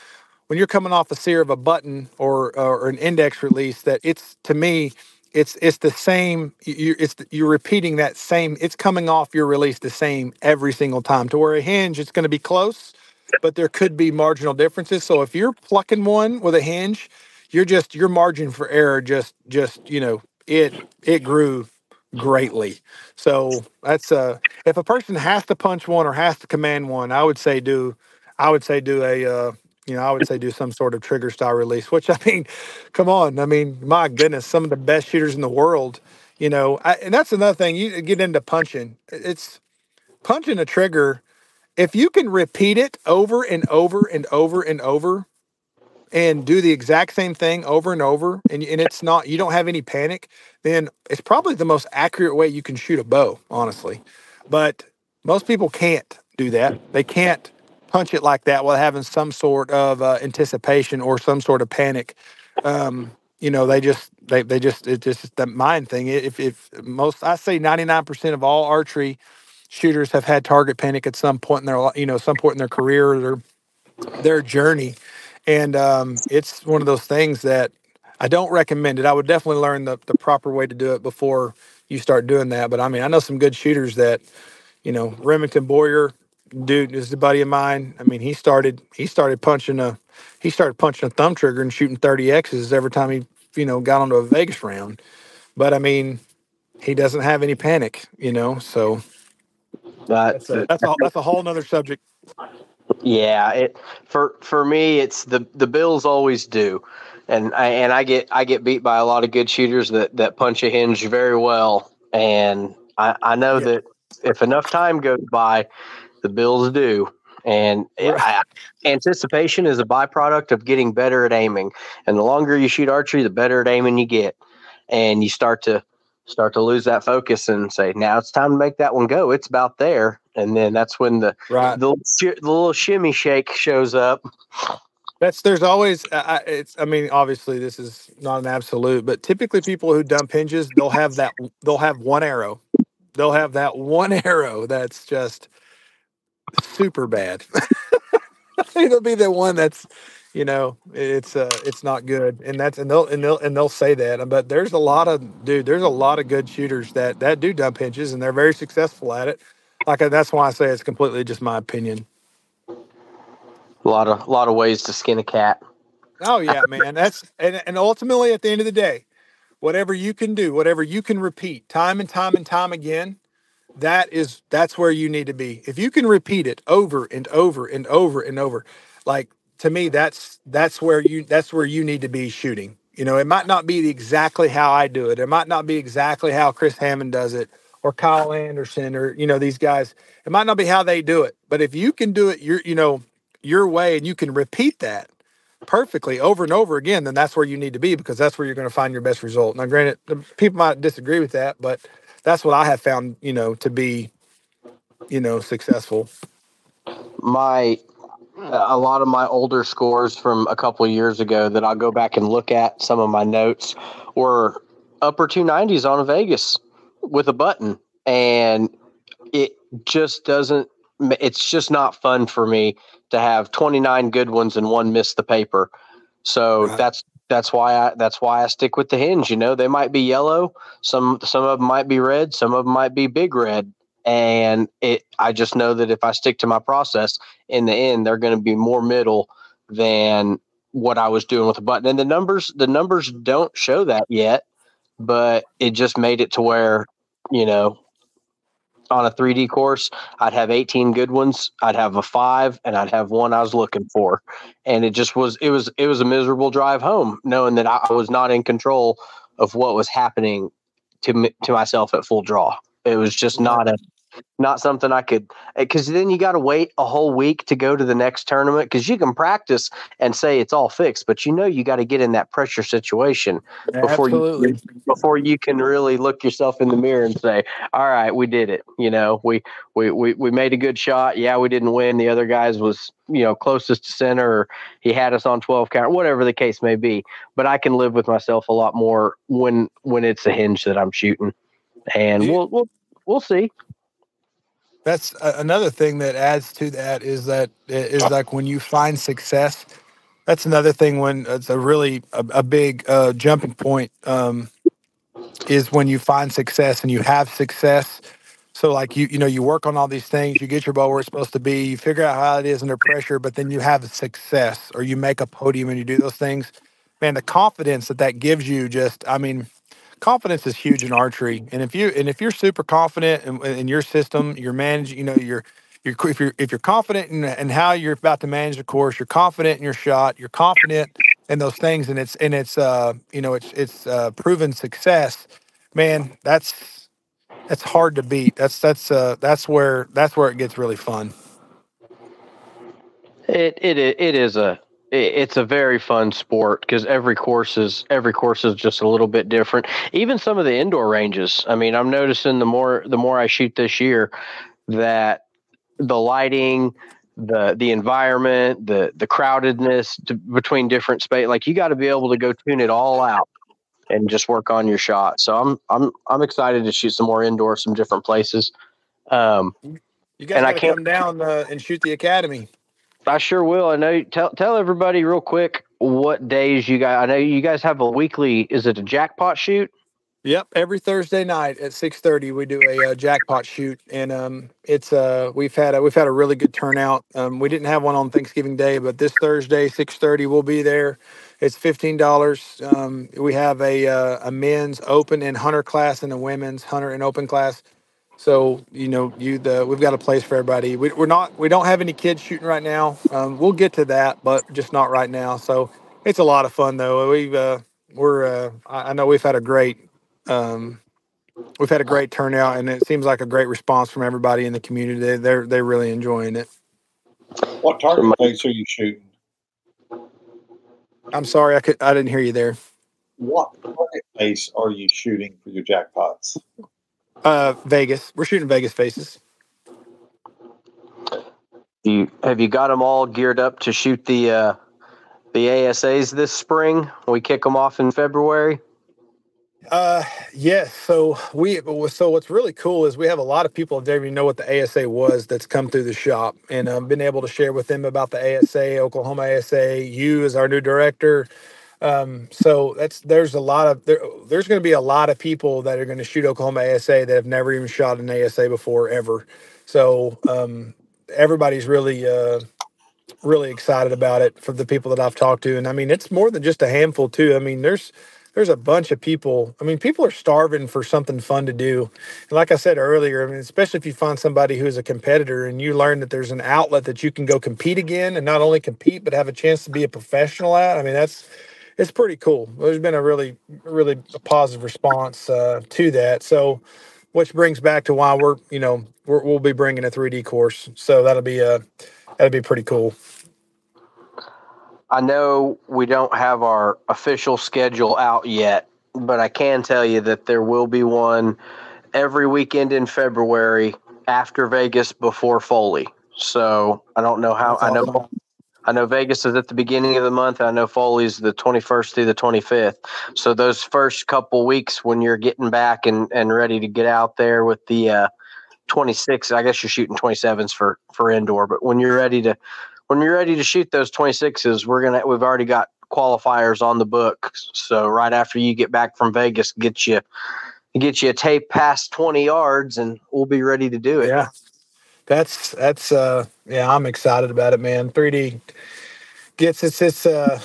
When you're coming off a sear of a button or or an index release, that it's to me, it's it's the same. You it's you're repeating that same. It's coming off your release the same every single time. To where a hinge, it's going to be close, but there could be marginal differences. So if you're plucking one with a hinge, you're just your margin for error just just you know it it grew greatly. So that's uh if a person has to punch one or has to command one, I would say do I would say do a uh you know I would say do some sort of trigger style release, which I mean come on I mean my goodness, some of the best shooters in the world, you know I, and that's another thing, you get into punching, it's punching a trigger. If you can repeat it over and over and over and over and do the exact same thing over and over, and, and it's not, you don't have any panic, then it's probably the most accurate way you can shoot a bow, honestly. But most people can't do that. They can't punch it like that while having some sort of uh, anticipation or some sort of panic. Um, you know, they just, they, they just, it's just the mind thing. If, if most, I say ninety-nine percent of all archery shooters have had target panic at some point in their, you know, some point in their career or their, their journey. And um, it's one of those things that I don't recommend it. I would definitely learn the, the proper way to do it before you start doing that. But, I mean, I know some good shooters that, you know, Remington Boyer, dude, is a buddy of mine. I mean, he started he started punching a he started punching a thumb trigger and shooting thirty X's every time he, you know, got onto a Vegas round. But, I mean, he doesn't have any panic, you know, so that's, that's, a, that's, a, that's a whole nother subject. Yeah, it for for me it's the the Bills always do, and I and I get I get beat by a lot of good shooters that, that punch a hinge very well, and I, I know yeah. that if enough time goes by, the Bills do, and it, I, anticipation is a byproduct of getting better at aiming, and the longer you shoot archery, the better at aiming you get, and you start to start to lose that focus and say, now it's time to make that one go. It's about there. And then that's when the right. the, the little shimmy shake shows up. That's there's always uh, it's. I mean, obviously this is not an absolute, but typically people who dump hinges, they'll have that. They'll have one arrow. They'll have that one arrow that's just super bad. It'll be the one that's, you know, it's uh, it's not good, and that's and they'll and they'll and they'll say that. But there's a lot of dude. There's a lot of good shooters that that do dump hinges, and they're very successful at it. Like that's why I say it's completely just my opinion. A lot of, a lot of ways to skin a cat. Oh yeah, man. That's and, and ultimately at the end of the day, whatever you can do, whatever you can repeat time and time and time again, that is that's where you need to be. If you can repeat it over and over and over and over, like to me, that's that's where you that's where you need to be shooting. You know, it might not be exactly how I do it. It might not be exactly how Chris Hammond does it, or Kyle Anderson, or, you know, these guys. It might not be how they do it. But if you can do it, your, you know, your way, and you can repeat that perfectly over and over again, then that's where you need to be, because that's where you're going to find your best result. Now, granted, people might disagree with that, but that's what I have found, you know, to be, you know, successful. My, a lot of my older scores from a couple of years ago that I'll go back and look at, some of my notes, were upper two nineties on a Vegas with a button. And it just doesn't, it's just not fun for me to have twenty-nine good ones and one miss the paper. So right. that's, that's why I, that's why I stick with the hinge. You know, they might be yellow. Some, some of them might be red. Some of them might be big red. And it, I just know that if I stick to my process, in the end, they're going to be more middle than what I was doing with the button. And the numbers, the numbers don't show that yet, but it just made it to where, you know, on a three D course, I'd have eighteen good ones, I'd have a five, and I'd have one I was looking for. And it just was, it was, it was a miserable drive home, knowing that I was not in control of what was happening to to myself at full draw. It was just not a, not something I could, because then you got to wait a whole week to go to the next tournament, because you can practice and say it's all fixed, but you know you got to get in that pressure situation before you, before you can really look yourself in the mirror and say, all right, we did it. You know, we, we, we, we made a good shot. Yeah, we didn't win. The other guys was, you know, closest to center, or he had us on twelve count, whatever the case may be. But I can live with myself a lot more when, when it's a hinge that I'm shooting. And we'll, we'll, we'll see. That's another thing that adds to that, is that is like when you find success, that's another thing, when it's a really a, a big uh, jumping point, um, is when you find success and you have success. So like you, you know, you work on all these things, you get your bow where it's supposed to be, you figure out how it is under pressure, but then you have success, or you make a podium and you do those things, man, the confidence that that gives you, just, I mean, confidence is huge in archery, and if you and if you're super confident in, in your system, you're managing, you know, you're you're if you're if you're confident in, in how you're about to manage the course, you're confident in your shot, you're confident in those things, and it's and it's uh you know it's it's uh, proven success, man. That's that's hard to beat. That's that's uh that's where that's where it gets really fun. It it it is a. It's a very fun sport, because every course is every course is just a little bit different. Even some of the indoor ranges. I mean, I'm noticing the more the more I shoot this year, that the lighting, the the environment, the the crowdedness to, between different space, like you got to be able to go tune it all out and just work on your shot. So I'm I'm I'm excited to shoot some more indoor, some different places. Um, you got to come down uh, and shoot the academy. I sure will. I know. Tell tell everybody real quick what days you guys. I know you guys have a weekly. Is it a jackpot shoot? Yep, every Thursday night at six thirty we do a, a jackpot shoot, and um, it's uh we've had a, we've had a really good turnout. Um, we didn't have one on Thanksgiving Day, but this Thursday six thirty we'll be there. It's fifteen dollars. Um, we have a uh, a men's open and hunter class and a women's hunter and open class. So, you know, you the we've got a place for everybody. We, we're not we don't have any kids shooting right now. Um, we'll get to that, but just not right now. So it's a lot of fun though. We've uh, we're uh, I know we've had a great um, we've had a great turnout, and it seems like a great response from everybody in the community. They, they're they're really enjoying it. What target dates are you shooting? I'm sorry, I could I didn't hear you there. What target base are you shooting for your jackpots? Uh, Vegas. We're shooting Vegas faces. Do you, have you got them all geared up to shoot the uh, the A S As this spring? We kick them off in February. Uh, yes. So we so what's really cool is we have a lot of people that didn't even know what the A S A was that's come through the shop, and I've um, been able to share with them about the A S A, Oklahoma A S A. You as our new director. Um, so that's, there's a lot of, there, there's going to be a lot of people that are going to shoot Oklahoma A S A that have never even shot an A S A before ever. So, um, everybody's really, uh, really excited about it from the people that I've talked to. And I mean, it's more than just a handful too. I mean, there's, there's a bunch of people. I mean, people are starving for something fun to do. And like I said earlier, I mean, especially if you find somebody who's a competitor and you learn that there's an outlet that you can go compete again, and not only compete, but have a chance to be a professional at. I mean, that's, it's pretty cool. There's been a really, really positive response uh, to that. So, which brings back to why we're, you know, we're, we'll be bringing a three D course. So that'll be a, that'll be pretty cool. I know we don't have our official schedule out yet, but I can tell you that there will be one every weekend in February after Vegas before Foley. So I don't know how, awesome. I know I know Vegas is at the beginning of the month. I know Foley's the twenty-first through the twenty-fifth. So those first couple weeks when you're getting back and, and ready to get out there with the uh, twenty-six, I guess you're shooting twenty-sevens for, for indoor, but when you're ready to, when you're ready to shoot those twenty-sixes, we're going to, we've already got qualifiers on the book. So right after you get back from Vegas, get you, get you a tape past twenty yards and we'll be ready to do it. Yeah. That's, that's, uh, yeah, I'm excited about it, man. three D gets, it's, it's, uh,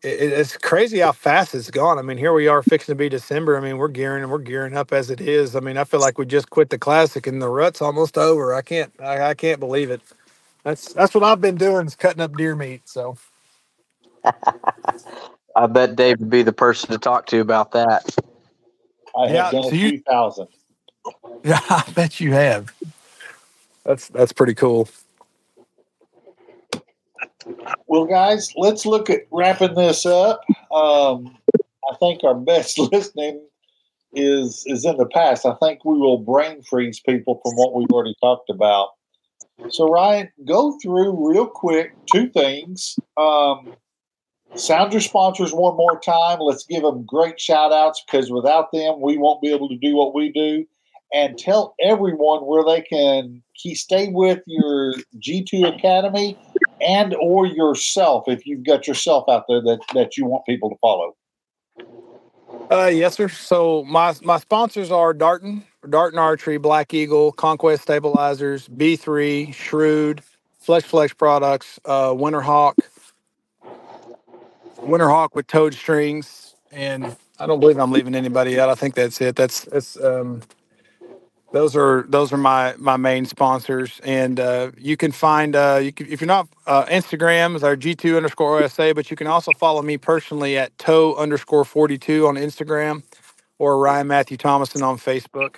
it, it's crazy how fast it's gone. I mean, here we are fixing to be December. I mean, we're gearing and we're gearing up as it is. I mean, I feel like we just quit the classic and the rut's almost over. I can't, I, I can't believe it. That's, that's what I've been doing is cutting up deer meat. So I bet Dave would be the person to talk to about that. I have done two thousand. Yeah, I bet you have. That's that's pretty cool. Well, guys, let's look at wrapping this up. Um, I think our best listening is is in the past. I think we will brain freeze people from what we've already talked about. So, Ryan, go through real quick two things. Um, sound your sponsors one more time. Let's give them great shout-outs because without them, we won't be able to do what we do. And tell everyone where they can keep, stay with your G two Academy and or yourself if you've got yourself out there that, that you want people to follow. Uh, yes, sir. So my my sponsors are Darton, Darton Archery, Black Eagle, Conquest Stabilizers, B three, Shrewd, Flex Fletch Products, uh, Winterhawk, Winterhawk with Toad Strings, and I don't believe I'm leaving anybody out. I think that's it. That's that's. Um, Those are those are my, my main sponsors, and uh, you can find uh, you can, if you're not uh, Instagram is our G two underscore O S A, but you can also follow me personally at toe underscore forty two on Instagram, or Ryan Matthew Thomason on Facebook.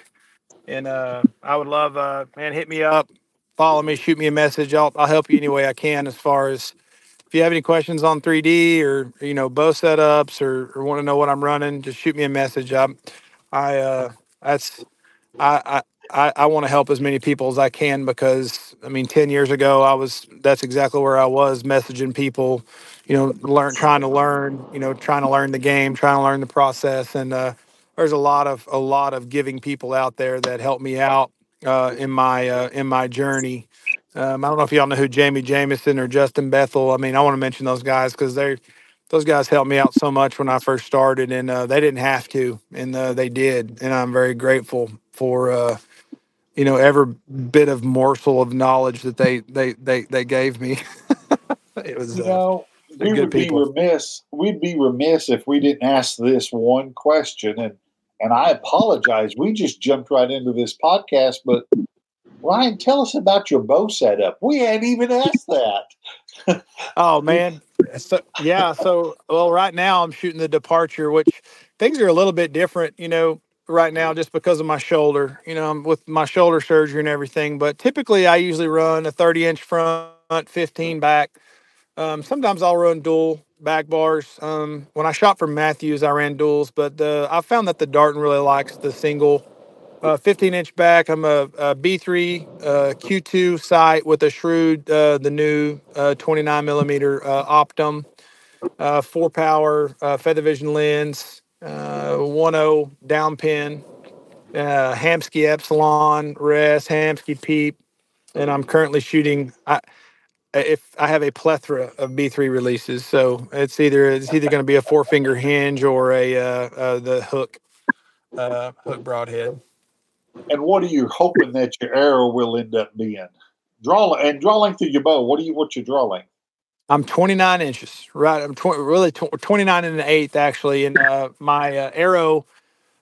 And uh, I would love uh, man, hit me up, follow me, shoot me a message. I'll I'll help you any way I can as far as if you have any questions on three D or you know bow setups or, or want to know what I'm running, just shoot me a message. I I uh, that's. I, I, I want to help as many people as I can because, I mean, ten years ago, I was, that's exactly where I was messaging people, you know, learn, trying to learn, you know, trying to learn the game, trying to learn the process. And, uh, there's a lot of, a lot of giving people out there that helped me out, uh, in my, uh, in my journey. Um, I don't know if y'all know who Jamie Jamison or Justin Bethel. I mean, I want to mention those guys because they're, those guys helped me out so much when I first started and, uh, they didn't have to, and, uh, they did. And I'm very grateful for, uh, you know, every bit of morsel of knowledge that they, they, they, they gave me. It was, you know, uh, we would be remiss. We'd be remiss if we didn't ask this one question. And, and I apologize. We just jumped right into this podcast, but Ryan, tell us about your bow setup. We hadn't even asked that. Oh man. So, yeah. So, well, right now I'm shooting the Departure, which things are a little bit different, you know, right now just because of my shoulder, you know, I'm with my shoulder surgery and everything, but typically I usually run a thirty inch front, fifteen back. Um, sometimes I'll run dual back bars. Um, when I shot for Matthews, I ran duals, but uh, I found that the Darton really likes the single uh, fifteen inch back. I'm a, a B three uh, Q two sight with a Shrewd, uh, the new uh, twenty-nine millimeter uh, Optum, uh, four power uh, feather vision lens, uh one oh down pin, uh Kamski Epsilon rest, Kamski peep, and I'm currently shooting I if I have a plethora of B three releases, so it's either it's either going to be a four finger hinge or a uh, uh the hook uh hook broadhead. And what are you hoping that your arrow will end up being? Draw and draw length of your bow. What do you what you're drawing? I'm twenty-nine inches, right? I'm tw- really tw- twenty-nine and an eighth, actually. And uh, my uh, arrow,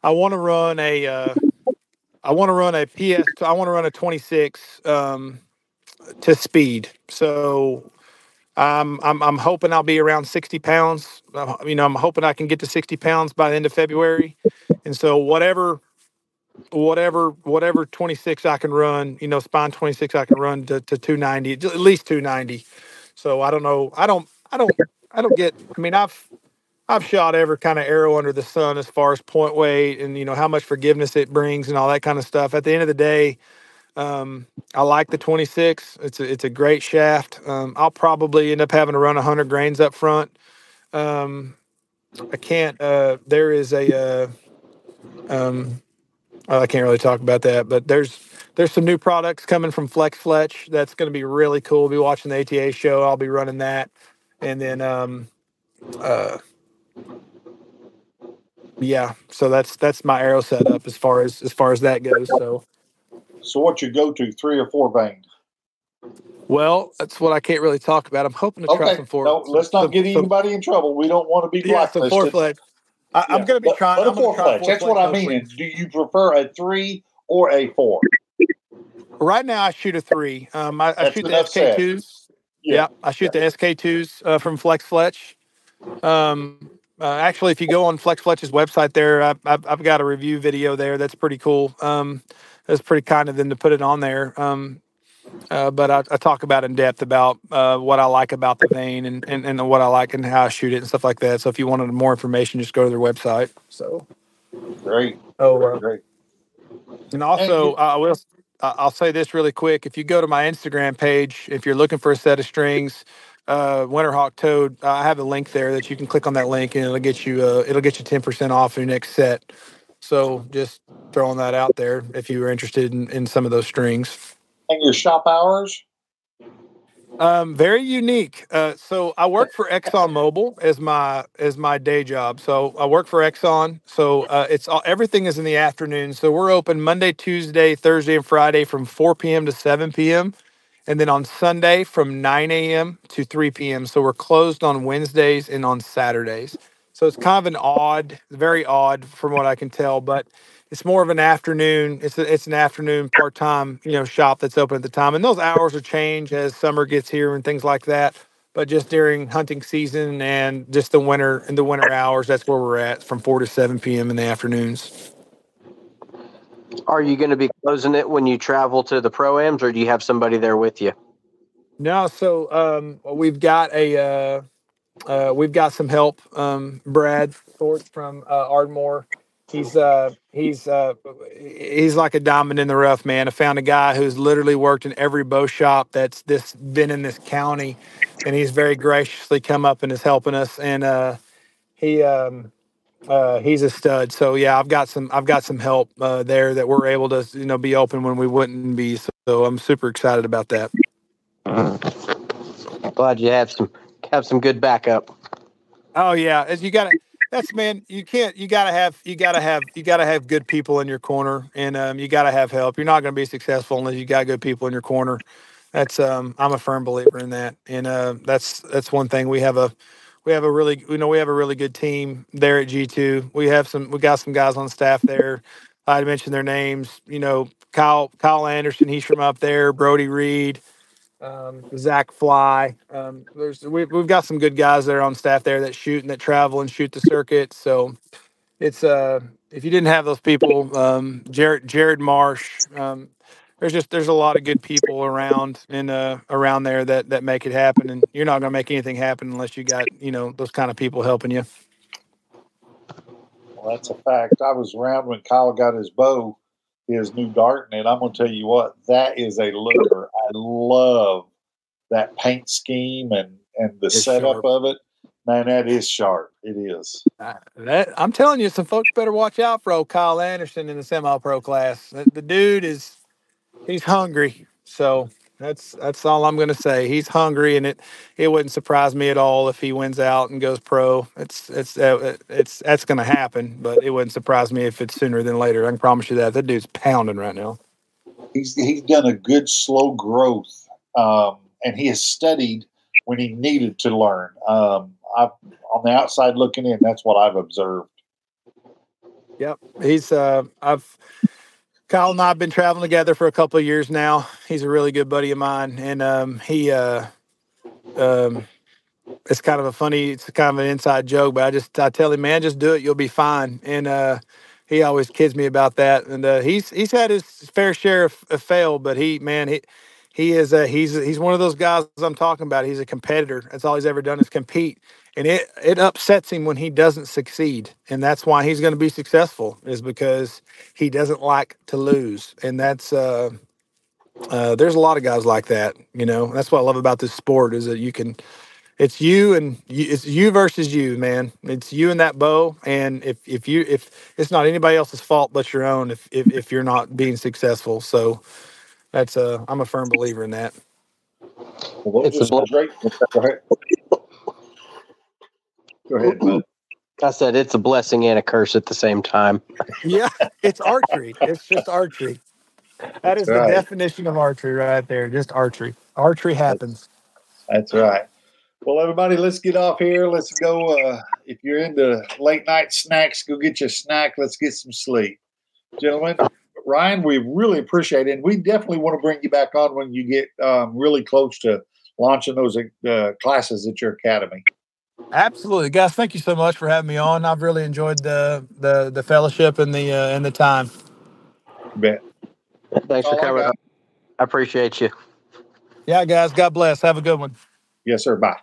I want to run a, uh, I want to run a P S. I want to run a twenty-six um, to speed. So Um, I'm, I'm hoping I'll be around sixty pounds. Uh, you know, I'm hoping I can get to sixty pounds by the end of February. And so whatever, whatever, whatever twenty-six I can run, you know, spine twenty-six, I can run to, to two ninety, at least two ninety. So I don't know. I don't, I don't, I don't get, I mean, I've, I've shot every kind of arrow under the sun as far as point weight and, you know, how much forgiveness it brings and all that kind of stuff. At the end of the day, Um, I like the twenty-six. It's a, it's a great shaft. Um, I'll probably end up having to run a hundred grains up front. Um, I can't, uh, there is a, uh, um, I can't really talk about that, but there's, there's some new products coming from Flex Fletch. That's going to be really cool. We'll be watching the A T A show. I'll be running that. And then, um, uh, yeah, so that's, that's my arrow setup as far as, as far as that goes. So, So what you go to, three or four vein? Well, that's what I can't really talk about. I'm hoping to okay. try some four. No, let's not so, get anybody so, in trouble. We don't want to be blacklisted. Yeah, so four flex. I, yeah. I'm going to be but, trying. But a four flex. That's what I mean. Is, do you prefer a three or a four? Right now, I shoot a three. Um, I, I shoot the S K twos. Yeah. yeah, I shoot yeah. the S K twos uh, from Flex Fletch. Um, uh, actually, if you go on Flex Fletch's website, there, I, I, I've got a review video there. That's pretty cool. Um, That's pretty kind of them to put it on there. Um, uh, but I, I talk about in depth about uh, what I like about the vein and, and, and what I like and how I shoot it and stuff like that. So if you wanted more information, just go to their website. So great. Oh, uh, great. And also, uh, I will, I'll say this really quick. If you go to my Instagram page, if you're looking for a set of strings, uh, Winterhawk Toad, I have a link there that you can click on that link and it'll get you, uh, it'll get you ten percent off your next set. So just throwing that out there if you were interested in, in some of those strings. And your shop hours? Um, very unique. Uh, so I work for Exxon Mobil as my as my day job. So I work for Exxon. So uh, it's all, everything is in the afternoon. So we're open Monday, Tuesday, Thursday, and Friday from four p.m. to seven p.m. And then on Sunday from nine a.m. to three p.m. So we're closed on Wednesdays and on Saturdays. So it's kind of an odd, very odd from what I can tell, but it's more of an afternoon. It's a, it's an afternoon part-time, you know, shop that's open at the time. And those hours will change as summer gets here and things like that. But just during hunting season and just the winter and the winter hours, that's where we're at from four to seven p.m. in the afternoons. Are you going to be closing it when you travel to the pro-ams or do you have somebody there with you? No. So, um, we've got a, uh, Uh, we've got some help. Um, Brad Thorpe from uh, Ardmore. He's uh, he's uh, he's like a diamond in the rough, man. I found a guy who's literally worked in every bow shop that's this been in this county, and he's very graciously come up and is helping us. And uh, he um, uh, he's a stud. So yeah, I've got some I've got some help uh, there that we're able to you know be open when we wouldn't be. So, so I'm super excited about that. Glad you have some. have some good backup. Oh yeah. As you gotta, that's man, you can't, you gotta have, you gotta have, you gotta have good people in your corner and, um, you gotta have help. You're not going to be successful unless you got good people in your corner. That's, um, I'm a firm believer in that. And, uh, that's, that's one thing we have a, we have a really, you know, we have a really good team there at G two. We have some, we got some guys on staff there. I mentioned their names, you know, Kyle, Kyle Anderson, he's from up there, Brody Reed, um Zach Fly. Um there's we've, we've got some good guys that are on staff there that shoot and that travel and shoot the circuit. So it's uh if you didn't have those people, um Jared Jared Marsh, um there's just there's a lot of good people around and uh around there that that make it happen, and you're not gonna make anything happen unless you got, you know, those kind of people helping you. Well, that's a fact. I was around when Kyle got his bow, his new Darton, and I'm going to tell you what, that is a looker. I love that paint scheme and, and the it's setup sharp. of it. Man, that is sharp. It is. Uh, that I'm telling you, some folks better watch out for old Kyle Anderson in the semi-pro class. The, the dude is, he's hungry. So that's that's all I'm going to say. He's hungry, and it it wouldn't surprise me at all if he wins out and goes pro. It's it's uh, it's that's going to happen, but it wouldn't surprise me if it's sooner than later. I can promise you that. That dude's pounding right now. He's he's done a good slow growth, um, and he has studied when he needed to learn. Um, I've, on the outside looking in, that's what I've observed. Yep, he's uh, I've. Kyle and I have been traveling together for a couple of years now. He's a really good buddy of mine, and um, he uh, um, it's kind of a funny, it's kind of an inside joke, but I just, I tell him, man, just do it. You'll be fine. And, uh, he always kids me about that. And, uh, he's, he's had his fair share of, of fail, but he, man, he, he is a, he's, he's one of those guys I'm talking about. He's a competitor. That's all he's ever done is compete. And it, it upsets him when he doesn't succeed. And that's why he's going to be successful, is because he doesn't like to lose. And that's, uh, uh, there's a lot of guys like that, you know. That's what I love about this sport, is that you can, it's you and you, it's you versus you, man. It's you and that bow. And if, if you, if it's not anybody else's fault but your own, if, if, if you're not being successful. So that's a, I'm a firm believer in that. Well, it's a right. Go ahead, Bob. I said it's a blessing and a curse at the same time. Yeah, it's archery. It's just archery. That is right. The definition of archery right there. Just archery. Archery happens. That's right. Well, everybody, let's get off here. Let's go. Uh, if you're into late night snacks, go get your snack. Let's get some sleep. Gentlemen, Ryan, we really appreciate it. And we definitely want to bring you back on when you get um, really close to launching those uh, classes at your academy. Absolutely, guys. Thank you so much for having me on. I've really enjoyed the the, the fellowship and the uh, and the time. You bet. Thanks for coming. I appreciate you. Yeah, guys. God bless. Have a good one. Yes, sir. Bye.